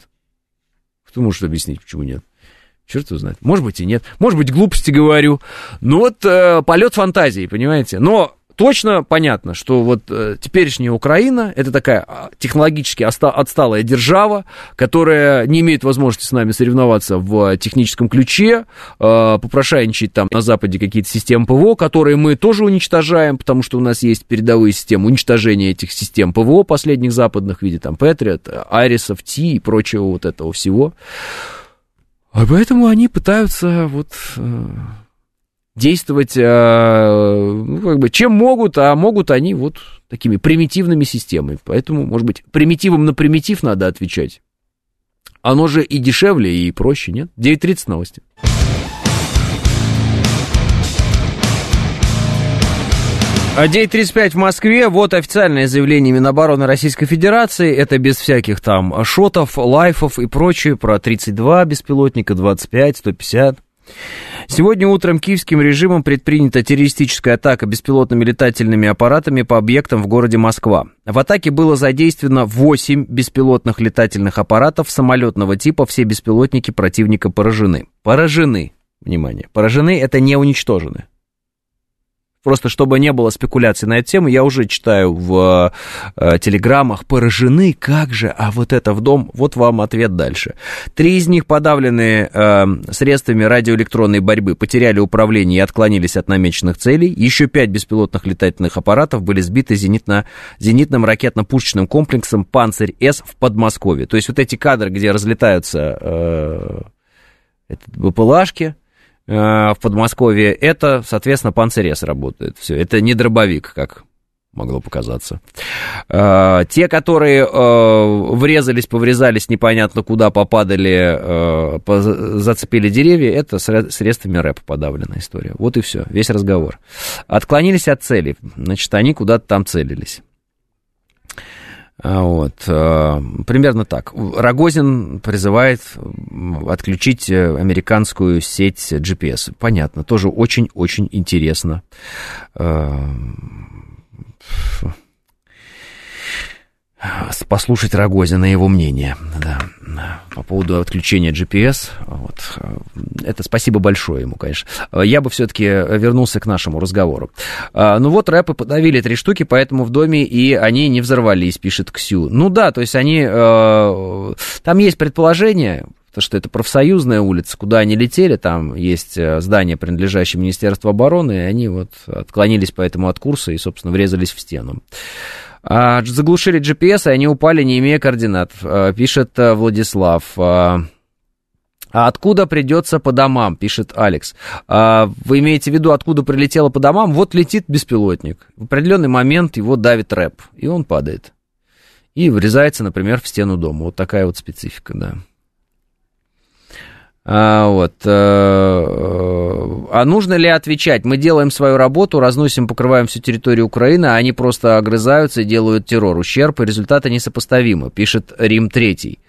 Кто может объяснить, почему нет? Черт его знает. Может быть, и нет. Может быть, глупости говорю. Но вот э, полет фантазии, понимаете? Но точно понятно, что вот э, теперешняя Украина — это такая технологически оста- отсталая держава, которая не имеет возможности с нами соревноваться в техническом ключе, э, попрошайничать там на Западе какие-то системы ПВО, которые мы тоже уничтожаем, потому что у нас есть передовые системы уничтожения этих систем ПВО последних западных в виде там Патриот, Айрисов, Ти и прочего вот этого всего. А поэтому они пытаются вот... Э... действовать, ну, как бы, чем могут, а могут они вот такими примитивными системами. Поэтому, может быть, примитивом на примитив надо отвечать. Оно же и дешевле, и проще, нет? девять тридцать новости. девять тридцать пять в Москве. Вот официальное заявление Минобороны Российской Федерации. Это без всяких там шотов, лайфов и прочее. Про тридцать два беспилотника, двадцать пять, сто пятьдесят. Сегодня утром киевским режимом предпринята террористическая атака беспилотными летательными аппаратами по объектам в городе Москва. В атаке было задействовано восемь беспилотных летательных аппаратов самолетного типа. Все беспилотники противника поражены. Поражены, внимание, поражены — это не уничтожены. Просто чтобы не было спекуляций на эту тему, я уже читаю в э, телеграммах: поражены, как же, а вот это в дом, вот вам ответ дальше. Три из них подавлены э, средствами радиоэлектронной борьбы, потеряли управление и отклонились от намеченных целей. Еще пять беспилотных летательных аппаратов были сбиты зенитно, зенитным ракетно-пушечным комплексом «Панцирь-С» в Подмосковье. То есть вот эти кадры, где разлетаются э, БПЛАшки в Подмосковье, это, соответственно, «Панцирь-С» работает. Все, это не дробовик, как могло показаться. Те, которые врезались, поврезались, непонятно куда попадали, зацепили деревья, это средствами РЭП подавленная история. Вот и все, весь разговор. Отклонились от цели, значит, они куда-то там целились. Вот. Примерно так. Рогозин призывает отключить американскую сеть джи пи эс. Понятно. Тоже очень-очень интересно. послушать Рогозина и его мнение, да, по поводу отключения джи пи эс. Вот. Это спасибо большое ему, конечно. Я бы все-таки вернулся к нашему разговору. Ну вот, рэпы подавили три штуки, поэтому в доме и они не взорвались, пишет Ксю. Ну да, то есть они... Там есть предположение... Потому что это профсоюзная улица, куда они летели, там есть здание, принадлежащее Министерству обороны, и они вот отклонились поэтому от курса и, собственно, врезались в стену. А, заглушили джи пи эс, и они упали, не имея координат, пишет Владислав. А откуда придется по домам, пишет Алекс. А, вы имеете в виду, откуда прилетело по домам? Вот летит беспилотник. В определенный момент его давит рэп, и он падает. И врезается, например, в стену дома. Вот такая вот специфика, да. А, вот. А нужно ли отвечать? Мы делаем свою работу, разносим, покрываем всю территорию Украины, а они просто огрызаются и делают террор. Ущерб и результаты несопоставимы, пишет Рим Третий.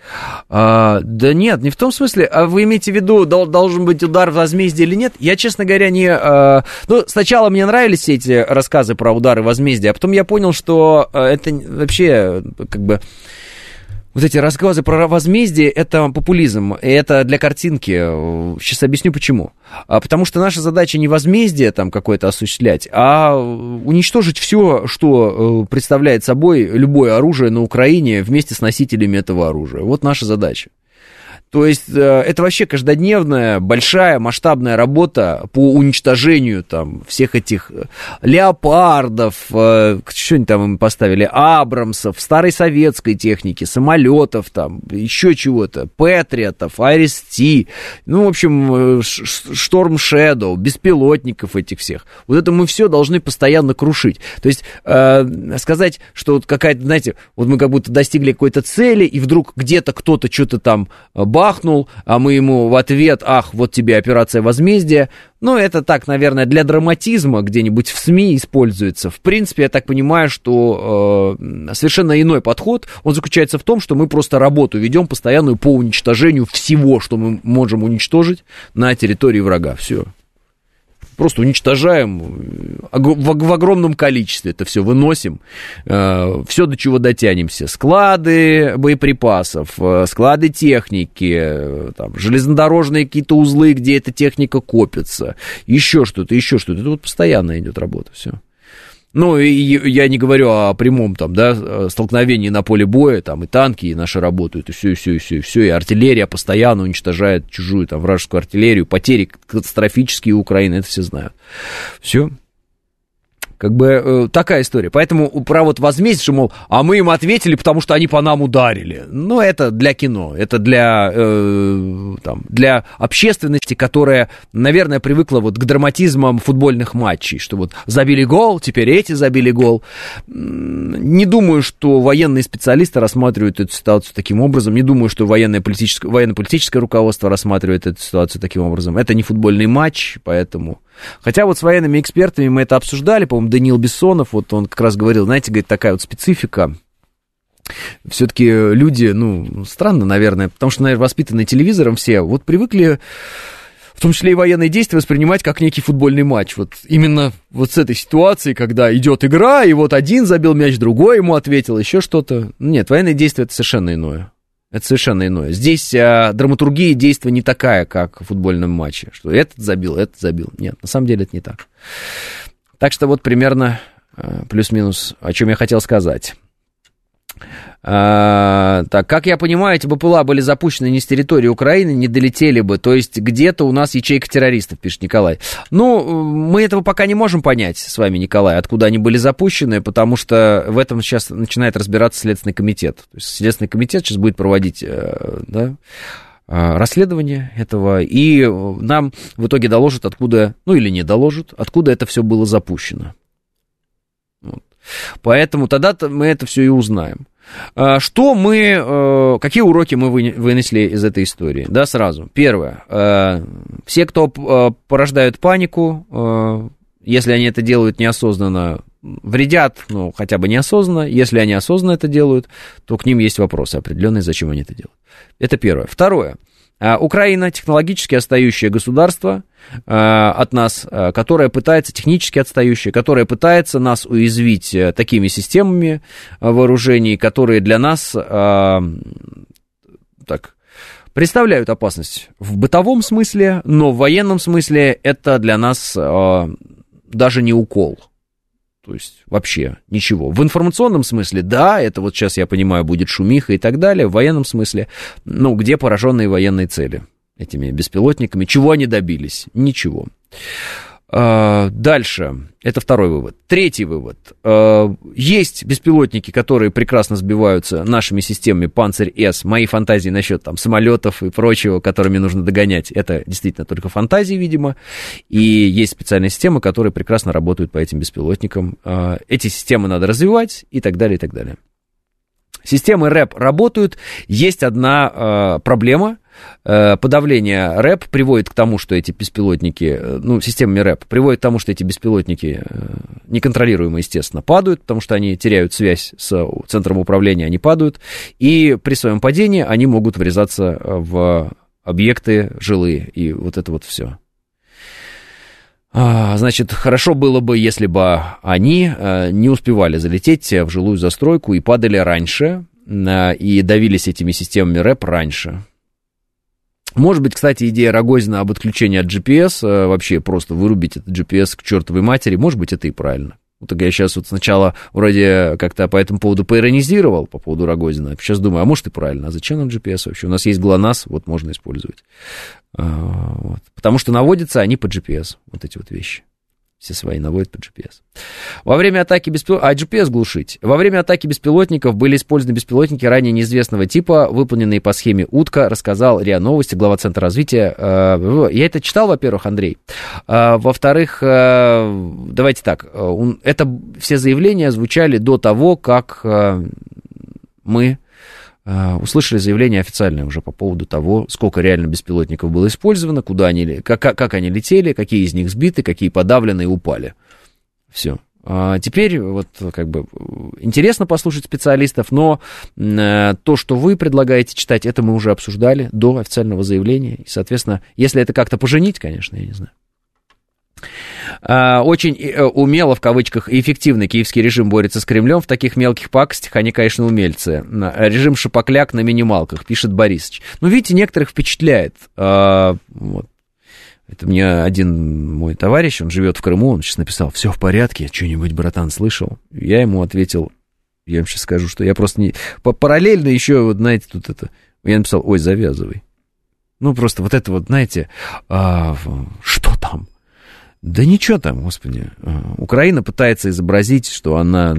А, да нет, не в том смысле. А вы имеете в виду, дол- должен быть удар в возмездие или нет? Я, честно говоря, не... А... Ну, сначала мне нравились все эти рассказы про удары возмездия, а потом я понял, что это вообще как бы... Вот эти рассказы про возмездие — это популизм, и это для картинки. Сейчас объясню, почему. А потому что наша задача не возмездие там какое-то осуществлять, а уничтожить все, что представляет собой любое оружие на Украине вместе с носителями этого оружия. Вот наша задача. То есть это вообще каждодневная, большая, масштабная работа по уничтожению там всех этих леопардов, что-нибудь там им поставили, абрамсов, старой советской техники, самолетов, там, еще чего-то, патриотов, эр эс ти, ну, в общем, Шторм Шэдоу, беспилотников этих всех. Вот это мы все должны постоянно крушить. То есть сказать, что вот какая-то, знаете, вот мы как будто достигли какой-то цели, и вдруг где-то кто-то что-то там бахнул, а мы ему в ответ: ах, вот тебе операция возмездия. Ну, это так, наверное, для драматизма где-нибудь в СМИ используется. В принципе, я так понимаю, что э, совершенно иной подход, он заключается в том, что мы просто работу ведем постоянную по уничтожению всего, что мы можем уничтожить на территории врага. Все. Просто уничтожаем в огромном количестве это все, выносим, все, до чего дотянемся. Склады боеприпасов, склады техники, там, железнодорожные какие-то узлы, где эта техника копится, еще что-то, еще что-то. Это вот постоянно идет работа, все. Ну, и я не говорю о прямом там, да, столкновении на поле боя, там и танки, и наши работают, и все, и все, и все, и все, и артиллерия постоянно уничтожает чужую там вражескую артиллерию, потери катастрофические у Украины, это все знают. Все. Как бы э, такая история. Поэтому про вот возмездие, что, мол, а мы им ответили, потому что они по нам ударили. Ну, это для кино, это для, э, там, для общественности, которая, наверное, привыкла вот к драматизмам футбольных матчей, что вот забили гол, теперь эти забили гол. Не думаю, что военные специалисты рассматривают эту ситуацию таким образом, не думаю, что военное политическое, военно-политическое руководство рассматривает эту ситуацию таким образом. Это не футбольный матч, поэтому... Хотя вот с военными экспертами мы это обсуждали, по-моему, Даниил Бессонов, вот он как раз говорил, знаете, говорит, такая вот специфика. Все-таки люди, ну, странно, наверное, потому что, наверное, воспитанные телевизором все, вот привыкли, в том числе и военные действия, воспринимать как некий футбольный матч. Вот именно вот с этой ситуацией, когда идет игра, и вот один забил мяч, другой ему ответил, еще что-то. Нет, военные действия — это совершенно иное. Это совершенно иное. Здесь а, драматургия действия не такая, как в футбольном матче, что этот забил, этот забил. Нет, на самом деле это не так. Так что вот примерно а, плюс-минус, о чем я хотел сказать. А, так, как я понимаю, эти БПЛА были запущены не с территории Украины, не долетели бы, то есть где-то у нас ячейка террористов, пишет Николай. Ну, мы этого пока не можем понять с вами, Николай, откуда они были запущены, потому что в этом сейчас начинает разбираться Следственный комитет. То есть Следственный комитет сейчас будет проводить, да, расследование этого, и нам в итоге доложат, откуда, ну или не доложат, откуда это все было запущено. Вот. Поэтому тогда-то мы это все и узнаем. Что мы, какие уроки мы вынесли из этой истории? Да, сразу. Первое. Все, кто порождают панику, если они это делают неосознанно, вредят, ну, хотя бы неосознанно. Если они осознанно это делают, то к ним есть вопросы определенные, зачем они это делают. Это первое. Второе. Украина, технологически отстающее государство от нас, которая пытается, технически отстающая, которая пытается нас уязвить такими системами вооружений, которые для нас так, представляют опасность в бытовом смысле, но в военном смысле это для нас даже не укол. То есть вообще ничего. В информационном смысле, да, это вот сейчас, я понимаю, будет шумиха и так далее. В военном смысле, ну, где пораженные военные цели этими беспилотниками? Чего они добились? Ничего. Дальше. Это второй вывод. Третий вывод. Есть беспилотники, которые прекрасно сбиваются нашими системами «Панцирь-С». Мои фантазии насчет там самолетов и прочего, которыми нужно догонять, это действительно только фантазии, видимо. И есть специальные системы, которые прекрасно работают по этим беспилотникам. Эти системы надо развивать и так далее, и так далее. Системы РЭП работают. Есть одна проблема. Подавление РЭП приводит к тому, что эти беспилотники, ну, системами РЭП, приводит к тому, что эти беспилотники неконтролируемо, естественно, падают, потому что они теряют связь с центром управления, они падают, и при своем падении они могут врезаться в объекты жилые, и вот это вот все. Значит, хорошо было бы, если бы они не успевали залететь в жилую застройку и падали раньше, и давились этими системами РЭП раньше. Может быть, кстати, идея Рогозина об отключении от джи пи эс, вообще просто вырубить этот джи пи эс к чертовой матери, может быть, это и правильно. Вот так я сейчас вот сначала вроде как-то по этому поводу поиронизировал, по поводу Рогозина, сейчас думаю, а может и правильно, а зачем нам джи пи эс вообще? У нас есть ГЛОНАСС, вот можно использовать. Вот. Потому что наводятся они по джи пи эс, вот эти вот вещи. Все свои наводят по джи пи эс. Во время атаки беспилотников... А, джи пи эс глушить. Во время атаки беспилотников были использованы беспилотники ранее неизвестного типа, выполненные по схеме «Утка», рассказал РИА Новости, глава Центра развития. Я это читал, во-первых, Андрей. Во-вторых, давайте так. Это все заявления звучали до того, как мы... услышали заявление официальное уже по поводу того, сколько реально беспилотников было использовано, куда они, как, как они летели, какие из них сбиты, какие подавлены и упали. Все. А теперь вот как бы интересно послушать специалистов, но то, что вы предлагаете читать, это мы уже обсуждали до официального заявления. И, соответственно, если это как-то поженить, конечно, я не знаю. Очень умело, в кавычках, и эффективно киевский режим борется с Кремлем. В таких мелких пакостях они, конечно, умельцы. Режим шапокляк на минималках, пишет Борисович. Ну, видите, некоторых впечатляет. Вот. Это мне один мой товарищ, он живет в Крыму, он сейчас написал: все в порядке, что-нибудь, братан, слышал? Я ему ответил, я вам сейчас скажу, что я просто не... Параллельно еще, вот знаете, тут это... Я написал: ой, завязывай. Ну, просто вот это вот, знаете, а, что там? Да ничего там, господи. Украина пытается изобразить, что она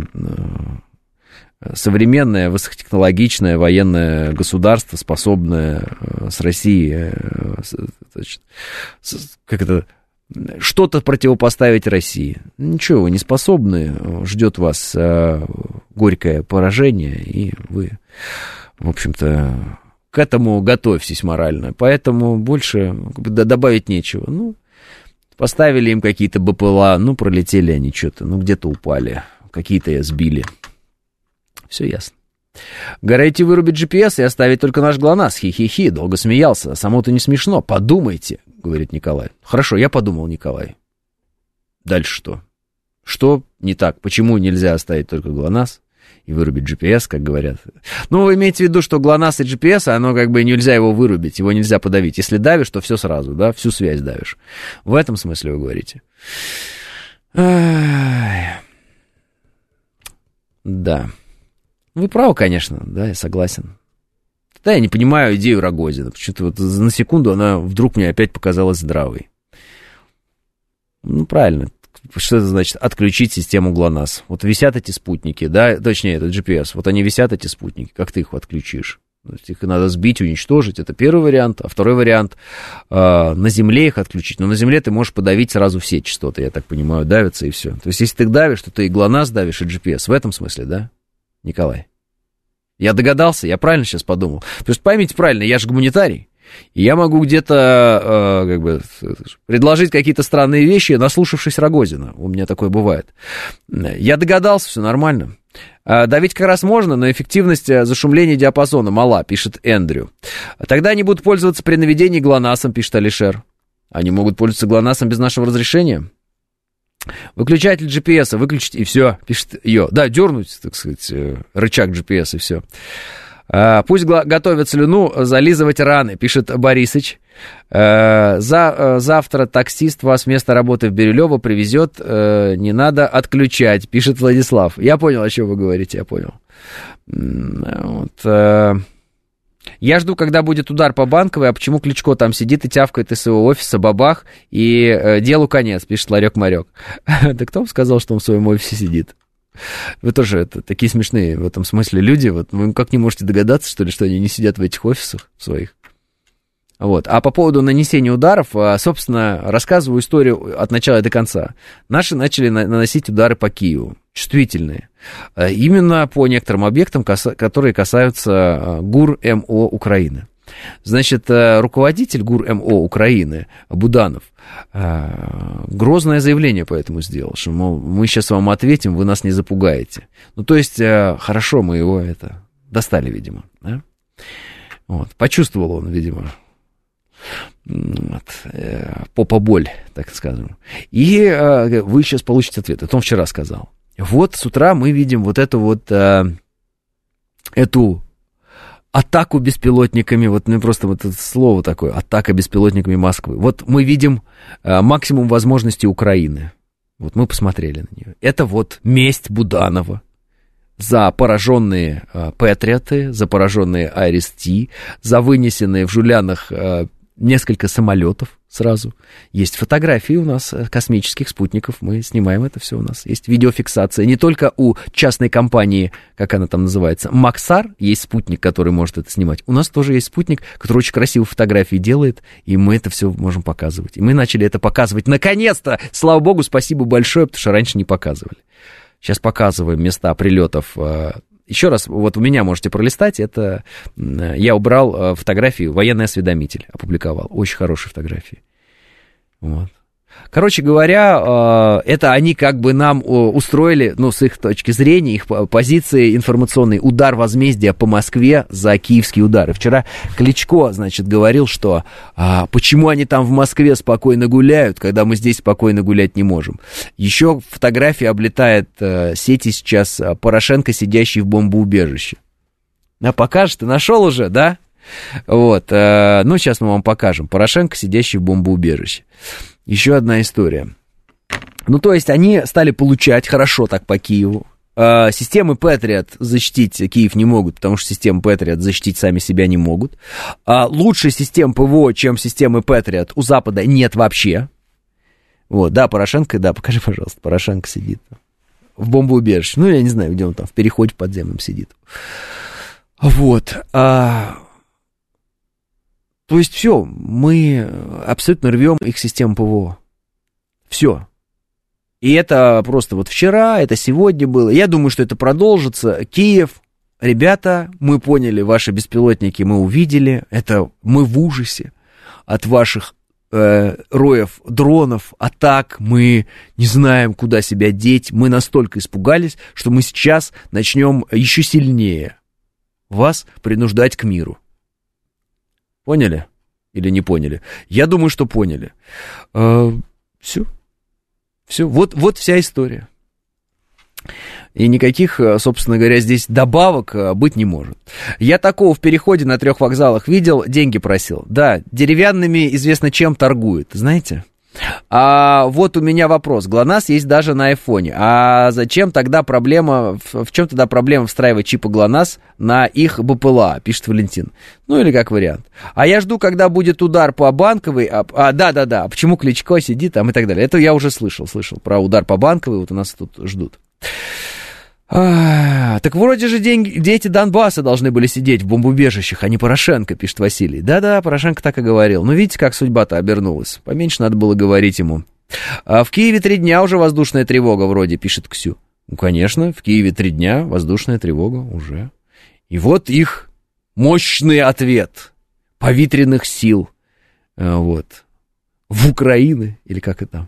современное, высокотехнологичное военное государство, способное с Россией, значит, как это, что-то противопоставить России. Ничего, вы не способны, ждет вас горькое поражение, и вы, в общем-то, к этому готовьтесь морально. Поэтому больше добавить нечего. Ну, поставили им какие-то бэ пэ эл а, ну, пролетели они что-то, ну, где-то упали, какие-то сбили. Все ясно. Горите вырубить джи пи эс и оставить только наш ГЛОНАСС, хи-хи-хи, долго смеялся, само-то не смешно, подумайте, говорит Николай. Хорошо, я подумал, Николай. Дальше что? Что не так? Почему нельзя оставить только ГЛОНАСС и вырубить джи пи эс, как говорят? Ну, вы имеете в виду, что ГЛОНАСС и джи пи эс, оно как бы нельзя его вырубить, его нельзя подавить. Если давишь, то все сразу, да, всю связь давишь. В этом смысле вы говорите. Ай. Да. Вы правы, конечно, да, я согласен. Да, я не понимаю идею Рогозина. Почему-то вот на секунду она вдруг мне опять показалась здравой. Ну, правильно. Что это значит? Отключить систему ГЛОНАСС. Вот висят эти спутники, да, точнее, это джи пи эс, вот они висят, эти спутники, как ты их отключишь? То есть их надо сбить, уничтожить, это первый вариант, а второй вариант, э, на земле их отключить, но на земле ты можешь подавить сразу все частоты, я так понимаю, давятся и все. То есть если ты давишь, то ты и ГЛОНАСС давишь, и джи пи эс, в этом смысле, да, Николай? Я догадался, я правильно сейчас подумал? Потому что поймите правильно, я же гуманитарий. И я могу где-то э, как бы, предложить какие-то странные вещи, наслушавшись Рогозина. У меня такое бывает. Я догадался, все нормально. Давить как раз можно, но эффективность зашумления диапазона мала, пишет Эндрю. Тогда они будут пользоваться при наведении ГЛОНАССом, пишет Алишер. Они могут пользоваться ГЛОНАССом без нашего разрешения. Выключатель джи пи эс, выключить и все, пишет ее. Да, дернуть, так сказать, рычаг джи пи эс и все. Пусть готовят слюну, зализывать раны, пишет Борисыч. За, завтра таксист вас вместо работы в Бирюлево привезет, не надо отключать, пишет Владислав. Я понял, о чем вы говорите, я понял. Вот. Я жду, когда будет удар по Банковой, а почему Кличко там сидит и тявкает из своего офиса, бабах, и делу конец, пишет Ларек-Марек. Да кто вам сказал, что он в своем офисе сидит? Вы тоже это, такие смешные в этом смысле люди. Вот, вы как не можете догадаться, что ли, что они не сидят в этих офисах своих? Вот. А по поводу нанесения ударов, собственно, рассказываю историю от начала до конца. Наши начали наносить удары по Киеву, чувствительные. Именно по некоторым объектам, которые касаются ГУР МО Украины. Значит, руководитель ГУР МО Украины, Буданов, грозное заявление поэтому сделал, что, мол, мы сейчас вам ответим, вы нас не запугаете. Ну, то есть, хорошо мы его это достали, видимо. Да? Вот. Почувствовал он, видимо, вот, попа боль, так скажем. И вы сейчас получите ответ. Это он вчера сказал. Вот с утра мы видим вот эту вот, эту... атаку беспилотниками, вот ну просто вот это слово такое, атака беспилотниками Москвы. Вот мы видим а, максимум возможностей Украины. Вот мы посмотрели на нее. Это вот месть Буданова за пораженные а, Патриоты, за пораженные АРСТ, за вынесенные в Жулянах а, несколько самолетов сразу. Есть фотографии у нас космических спутников, мы снимаем это все у нас. Есть видеофиксация. Не только у частной компании, как она там называется, Максар, есть спутник, который может это снимать. У нас тоже есть спутник, который очень красивые фотографии делает, и мы это все можем показывать. И мы начали это показывать. Наконец-то! Слава богу, спасибо большое, потому что раньше не показывали. Сейчас показываем места прилетов. Еще раз, вот у меня можете пролистать, это я убрал фотографии, военный осведомитель опубликовал, очень хорошие фотографии. Вот. Короче говоря, это они как бы нам устроили, ну, с их точки зрения, их позиции информационной, удар возмездия по Москве за киевские удары. Вчера Кличко, значит, говорил, что а, почему они там в Москве спокойно гуляют, когда мы здесь спокойно гулять не можем. Еще фотография облетает а, сети сейчас а, Порошенко, сидящий в бомбоубежище. А покажешь, ты нашел уже, да? Вот, а, ну, сейчас мы вам покажем. Порошенко, сидящий в бомбоубежище. Еще одна история. Ну, то есть, они стали получать хорошо так по Киеву. Э, системы Патриот защитить Киев не могут, потому что системы Патриот защитить сами себя не могут. Э, лучше систем ПВО, чем системы Патриот, у Запада нет вообще. Вот, да, Порошенко, да, покажи, пожалуйста, Порошенко сидит в бомбоубежище. Ну, я не знаю, где он там, в переходе подземном сидит. Вот, а... То есть все, мы абсолютно рвем их систему ПВО. Все. И это просто вот вчера, это сегодня было. Я думаю, что это продолжится. Киев, ребята, мы поняли, ваши беспилотники мы увидели. Это мы в ужасе от ваших э, роев дронов, атак. Мы не знаем, куда себя деть. Мы настолько испугались, что мы сейчас начнем еще сильнее вас принуждать к миру. Поняли или не поняли? Я думаю, что поняли. А, все. Все. Вот, вот вся история. И никаких, собственно говоря, здесь добавок быть не может. Я такого в переходе на трех вокзалах видел, деньги просил. Да, деревянными известно чем торгует, знаете? А вот у меня вопрос. ГЛОНАСС есть даже на айфоне. А зачем тогда проблема, в чем тогда проблема встраивать чипы ГЛОНАСС на их БПЛА, пишет Валентин. Ну или как вариант. А я жду, когда будет удар по Банковой. А, да-да-да, почему Кличко сидит там и так далее. Это я уже слышал, слышал про удар по Банковой. Вот у нас тут ждут. А, так вроде же деньги, дети Донбасса должны были сидеть в бомбоубежищах, а не Порошенко, пишет Василий. Да-да, Порошенко так и говорил. Ну, видите, как судьба-то обернулась. Поменьше надо было говорить ему. А в Киеве три дня уже воздушная тревога вроде, пишет Ксю. Ну, конечно, в Киеве три дня воздушная тревога уже. И вот их мощный ответ повитренных сил. Вот. в Украину, или как это там.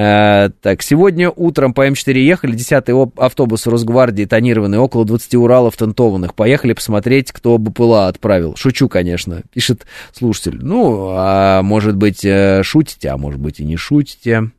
Э, так, сегодня утром по М четыре ехали, десятый автобус Росгвардии тонированный, около двадцати Уралов тантованных. Поехали посмотреть, кто БПЛА отправил. Шучу, конечно, пишет слушатель. Ну, а может быть, шутите, а может быть и не шутите.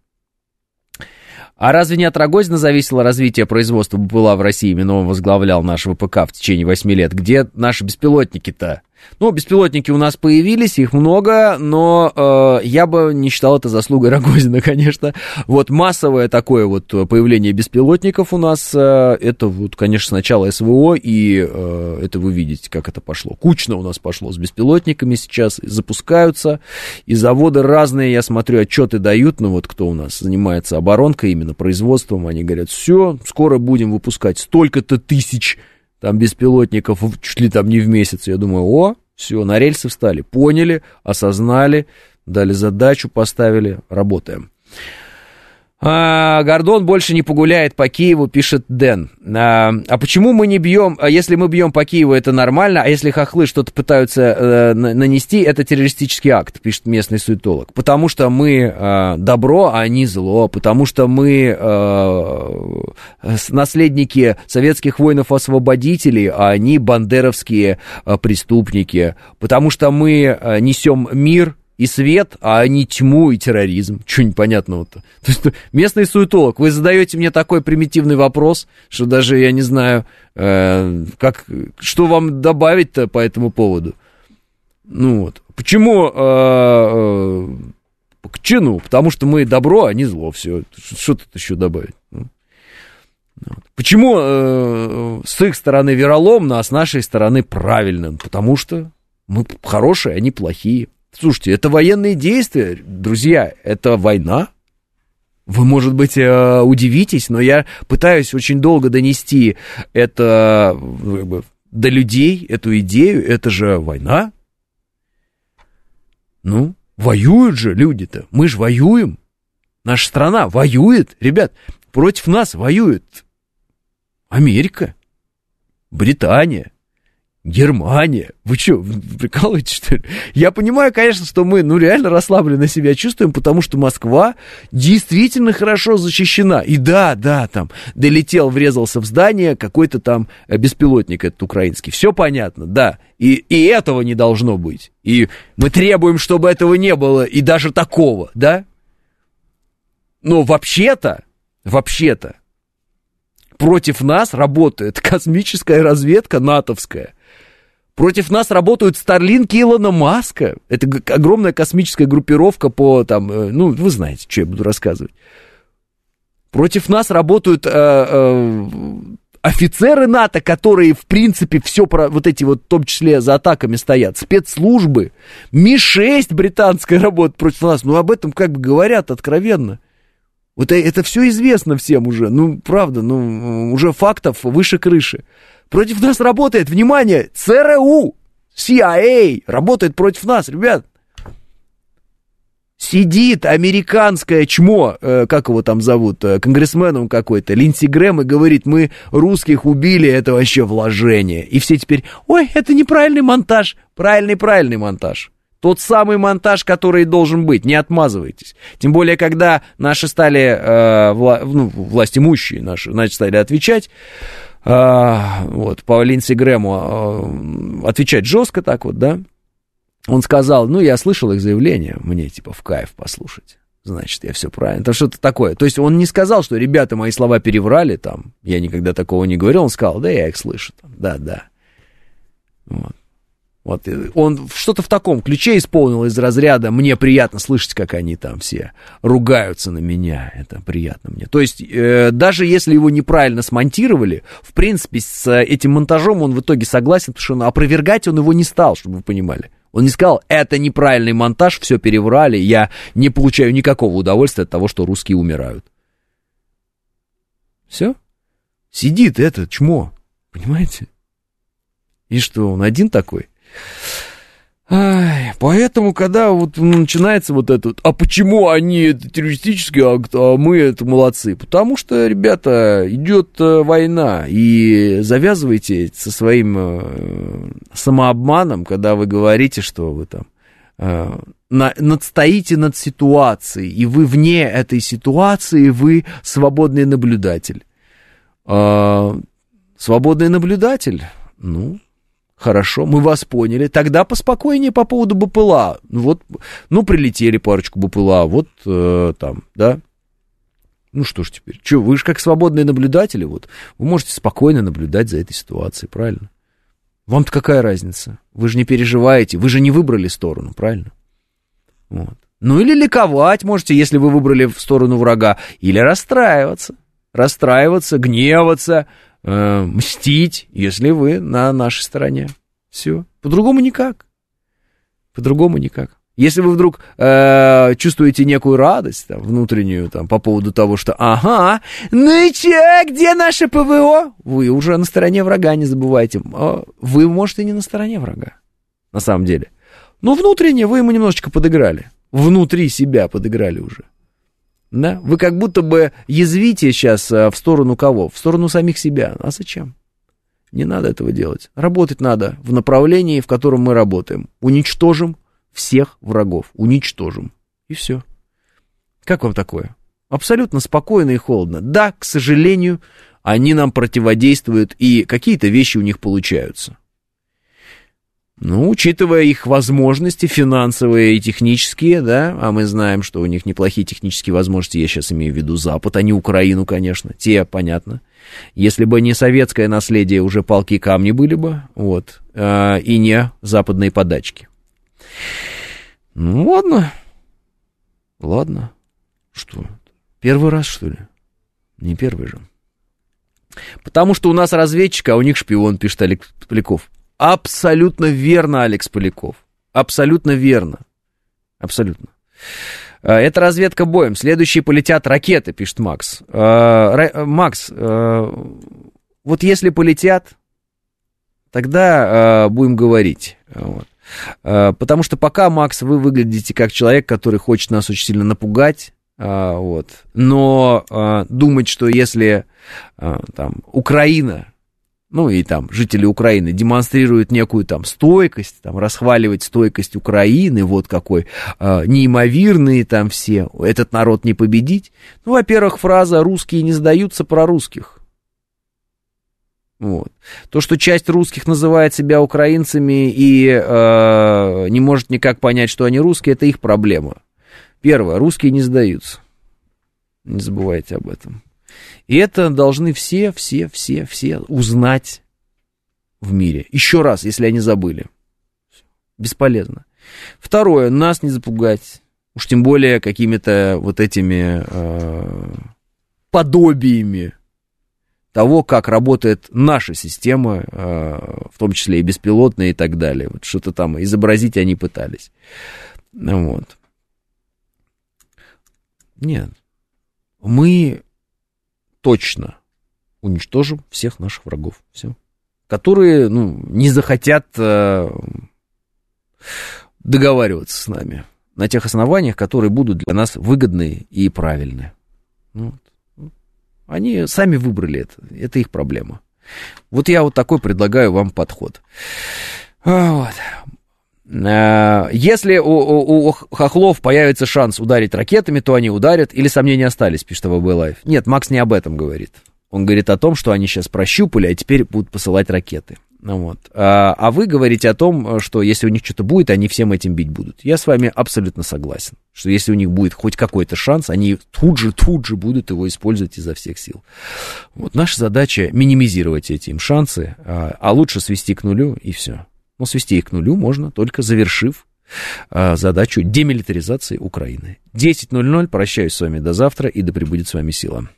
А разве не от Рогозина зависело развитие производства БПЛА в России? Именно он возглавлял наш ВПК в течение восьми лет. Где наши беспилотники-то? Ну, беспилотники у нас появились, их много, но э, я бы не считал это заслугой Рогозина, конечно. Вот массовое такое вот появление беспилотников у нас, э, это вот, конечно, сначала СВО, и э, это вы видите, как это пошло. Кучно у нас пошло с беспилотниками сейчас, запускаются, и заводы разные, я смотрю, отчеты дают, ну вот кто у нас занимается оборонкой, именно производством, они говорят, все, скоро будем выпускать столько-то тысяч там беспилотников, чуть ли там не в месяц. Я думаю, о, все, на рельсы встали, поняли, осознали, дали задачу, поставили, работаем. А, Гордон больше не погуляет по Киеву, пишет Дэн. А, а почему мы не бьем, если мы бьем по Киеву, это нормально, а если хохлы что-то пытаются э, нанести, это террористический акт, пишет местный суетолог. Потому что мы э, добро, а они зло, потому что мы э, наследники советских воинов-освободителей, а они бандеровские э, преступники, потому что мы э, несем мир и свет, а не тьму и терроризм. Чего непонятного-то? То есть, местный суетолог, вы задаете мне такой примитивный вопрос, что даже я не знаю, э, как, что вам добавить-то по этому поводу. Ну вот. Почему э, э, к чину? Потому что мы добро, а не зло. Все. Что тут еще добавить? Почему э, с их стороны вероломно, а с нашей стороны правильно? Потому что мы хорошие, они плохие. Слушайте, это военные действия, друзья, это война. Вы, может быть, удивитесь, но я пытаюсь очень долго донести это как бы, до людей, эту идею, это же война. Ну, воюют же люди-то, мы же воюем. Наша страна воюет, ребят, против нас воюет Америка, Британия, Германия. Вы что, прикалываетесь, что ли? Я понимаю, конечно, что мы, ну, реально расслабленно себя чувствуем, потому что Москва действительно хорошо защищена. И да, да, там, долетел, врезался в здание какой-то там беспилотник этот украинский. Все понятно, да. И, и этого не должно быть. И мы требуем, чтобы этого не было, и даже такого, да? Но вообще-то, вообще-то, против нас работает космическая разведка натовская. Против нас работают Старлинки Илона Маска. Это огромная космическая группировка по, там, ну, вы знаете, что я буду рассказывать. Против нас работают э, э, офицеры НАТО, которые, в принципе, все, про, вот эти вот, в том числе, за атаками стоят. Спецслужбы. Ми шесть британская работает против нас. Ну, об этом как бы говорят откровенно. Вот это все известно всем уже, ну, правда, ну, уже фактов выше крыши. Против нас работает, внимание, ЦРУ, Си Ай Эй работает против нас, ребят. Сидит американское чмо, э, как его там зовут, э, конгрессменом какой-то, Линдси Грэм, и говорит, мы русских убили, это вообще вложение. И все теперь, ой, это неправильный монтаж, правильный-правильный монтаж. Тот самый монтаж, который должен быть, не отмазывайтесь. Тем более, когда наши стали, э, вла- ну, власть имущие наши, значит, стали отвечать, э, вот, по Линдси Грэму э, отвечать жестко так вот, да, он сказал, ну, я слышал их заявление, мне, типа, в кайф послушать, значит, я все правильно, там что-то такое. То есть, он не сказал, что ребята мои слова переврали, там, я никогда такого не говорил, он сказал, да, я их слышу, там, да, да, вот. Вот, он что-то в таком ключе исполнил из разряда «мне приятно слышать, как они там все ругаются на меня, это приятно мне». То есть, э, даже если его неправильно смонтировали, в принципе, с этим монтажом он в итоге согласен, потому что опровергать он его не стал, чтобы вы понимали. Он не сказал «это неправильный монтаж, все переврали, я не получаю никакого удовольствия от того, что русские умирают». Все. Сидит это чмо, понимаете? И что, он один такой? Ай, поэтому, когда вот начинается вот это, а почему они это террористический акт, а мы это молодцы? Потому что, ребята, идет война, и завязывайте со своим самообманом, когда вы говорите, что вы там на, надстоите над ситуацией, и вы вне этой ситуации, вы свободный наблюдатель. А, свободный наблюдатель? Ну, хорошо, мы вас поняли. Тогда поспокойнее по поводу БПЛА. Вот, ну, прилетели парочку БПЛА, вот э, там, да. Ну, что ж теперь? Че, вы же как свободные наблюдатели, вот, вы можете спокойно наблюдать за этой ситуацией, правильно? Вам-то какая разница? Вы же не переживаете, вы же не выбрали сторону, правильно? Вот. Ну, или ликовать можете, если вы выбрали в сторону врага, или расстраиваться, расстраиваться, гневаться, э, мстить, если вы на нашей стороне. Все. По-другому никак. По-другому никак. Если вы вдруг э, чувствуете некую радость там, внутреннюю там, по поводу того, что ага, ну и че, где наше ПВО? Вы уже на стороне врага, не забывайте. Вы, может, и не на стороне врага, на самом деле. Но внутренне вы ему немножечко подыграли. Внутри себя подыграли уже. Да? Вы как будто бы язвите сейчас в сторону кого? В сторону самих себя. А зачем? Не надо этого делать. Работать надо в направлении, в котором мы работаем. Уничтожим всех врагов, уничтожим. И все. Как вам такое? Абсолютно спокойно и холодно. Да, к сожалению, они нам противодействуют, и какие-то вещи у них получаются. Ну, учитывая их возможности финансовые и технические, да, а мы знаем, что у них неплохие технические возможности, я сейчас имею в виду Запад, а не Украину, конечно, те, понятно. Если бы не советское наследие, уже палки и камни были бы, вот, и не западные подачки. Ну, ладно. Ладно. Что? Первый раз, что ли? Не первый же. Потому что у нас разведчик, а у них шпион, пишет Алекс Поляков. Абсолютно верно, Алекс Поляков. Абсолютно верно. Абсолютно. Это разведка боем. Следующие полетят ракеты, пишет Макс. Макс, вот если полетят, тогда будем говорить. Вот. Потому что пока, Макс, вы выглядите как человек, который хочет нас очень сильно напугать, вот. Но думать, что если там, Украина, ну и там жители Украины демонстрируют некую там стойкость, там, расхваливать стойкость Украины, вот какой неимоверные там все, этот народ не победить. Ну, во-первых, фраза «русские не сдаются» про русских. Вот. То, что часть русских называет себя украинцами и э, не может никак понять, что они русские, это их проблема. Первое, русские не сдаются. Не забывайте об этом. И это должны все, все, все, все узнать в мире. Еще раз, если они забыли. Бесполезно. Второе, нас не запугать. Уж тем более какими-то вот этими э, подобиями того, как работает наша система, в том числе и беспилотная и так далее. Вот что-то там изобразить они пытались. Вот. Нет. Мы точно уничтожим всех наших врагов. Все. Которые, ну, не захотят договариваться с нами на тех основаниях, которые будут для нас выгодны и правильны. Вот. Они сами выбрали это, это их проблема. Вот я вот такой предлагаю вам подход. Вот. Если у, у, у хохлов появится шанс ударить ракетами, то они ударят, или сомнения остались, пишет ВБ-Лайф. Нет, Макс не об этом говорит. Он говорит о том, что они сейчас прощупали, а теперь будут посылать ракеты. Вот. А вы говорите о том, что если у них что-то будет, они всем этим бить будут. Я с вами абсолютно согласен, что если у них будет хоть какой-то шанс, они тут же, тут же будут его использовать изо всех сил. Вот наша задача минимизировать эти им шансы, а лучше свести к нулю и все. Но свести их к нулю можно, только завершив задачу демилитаризации Украины. десять ноль ноль, прощаюсь с вами до завтра, и да пребудет с вами сила.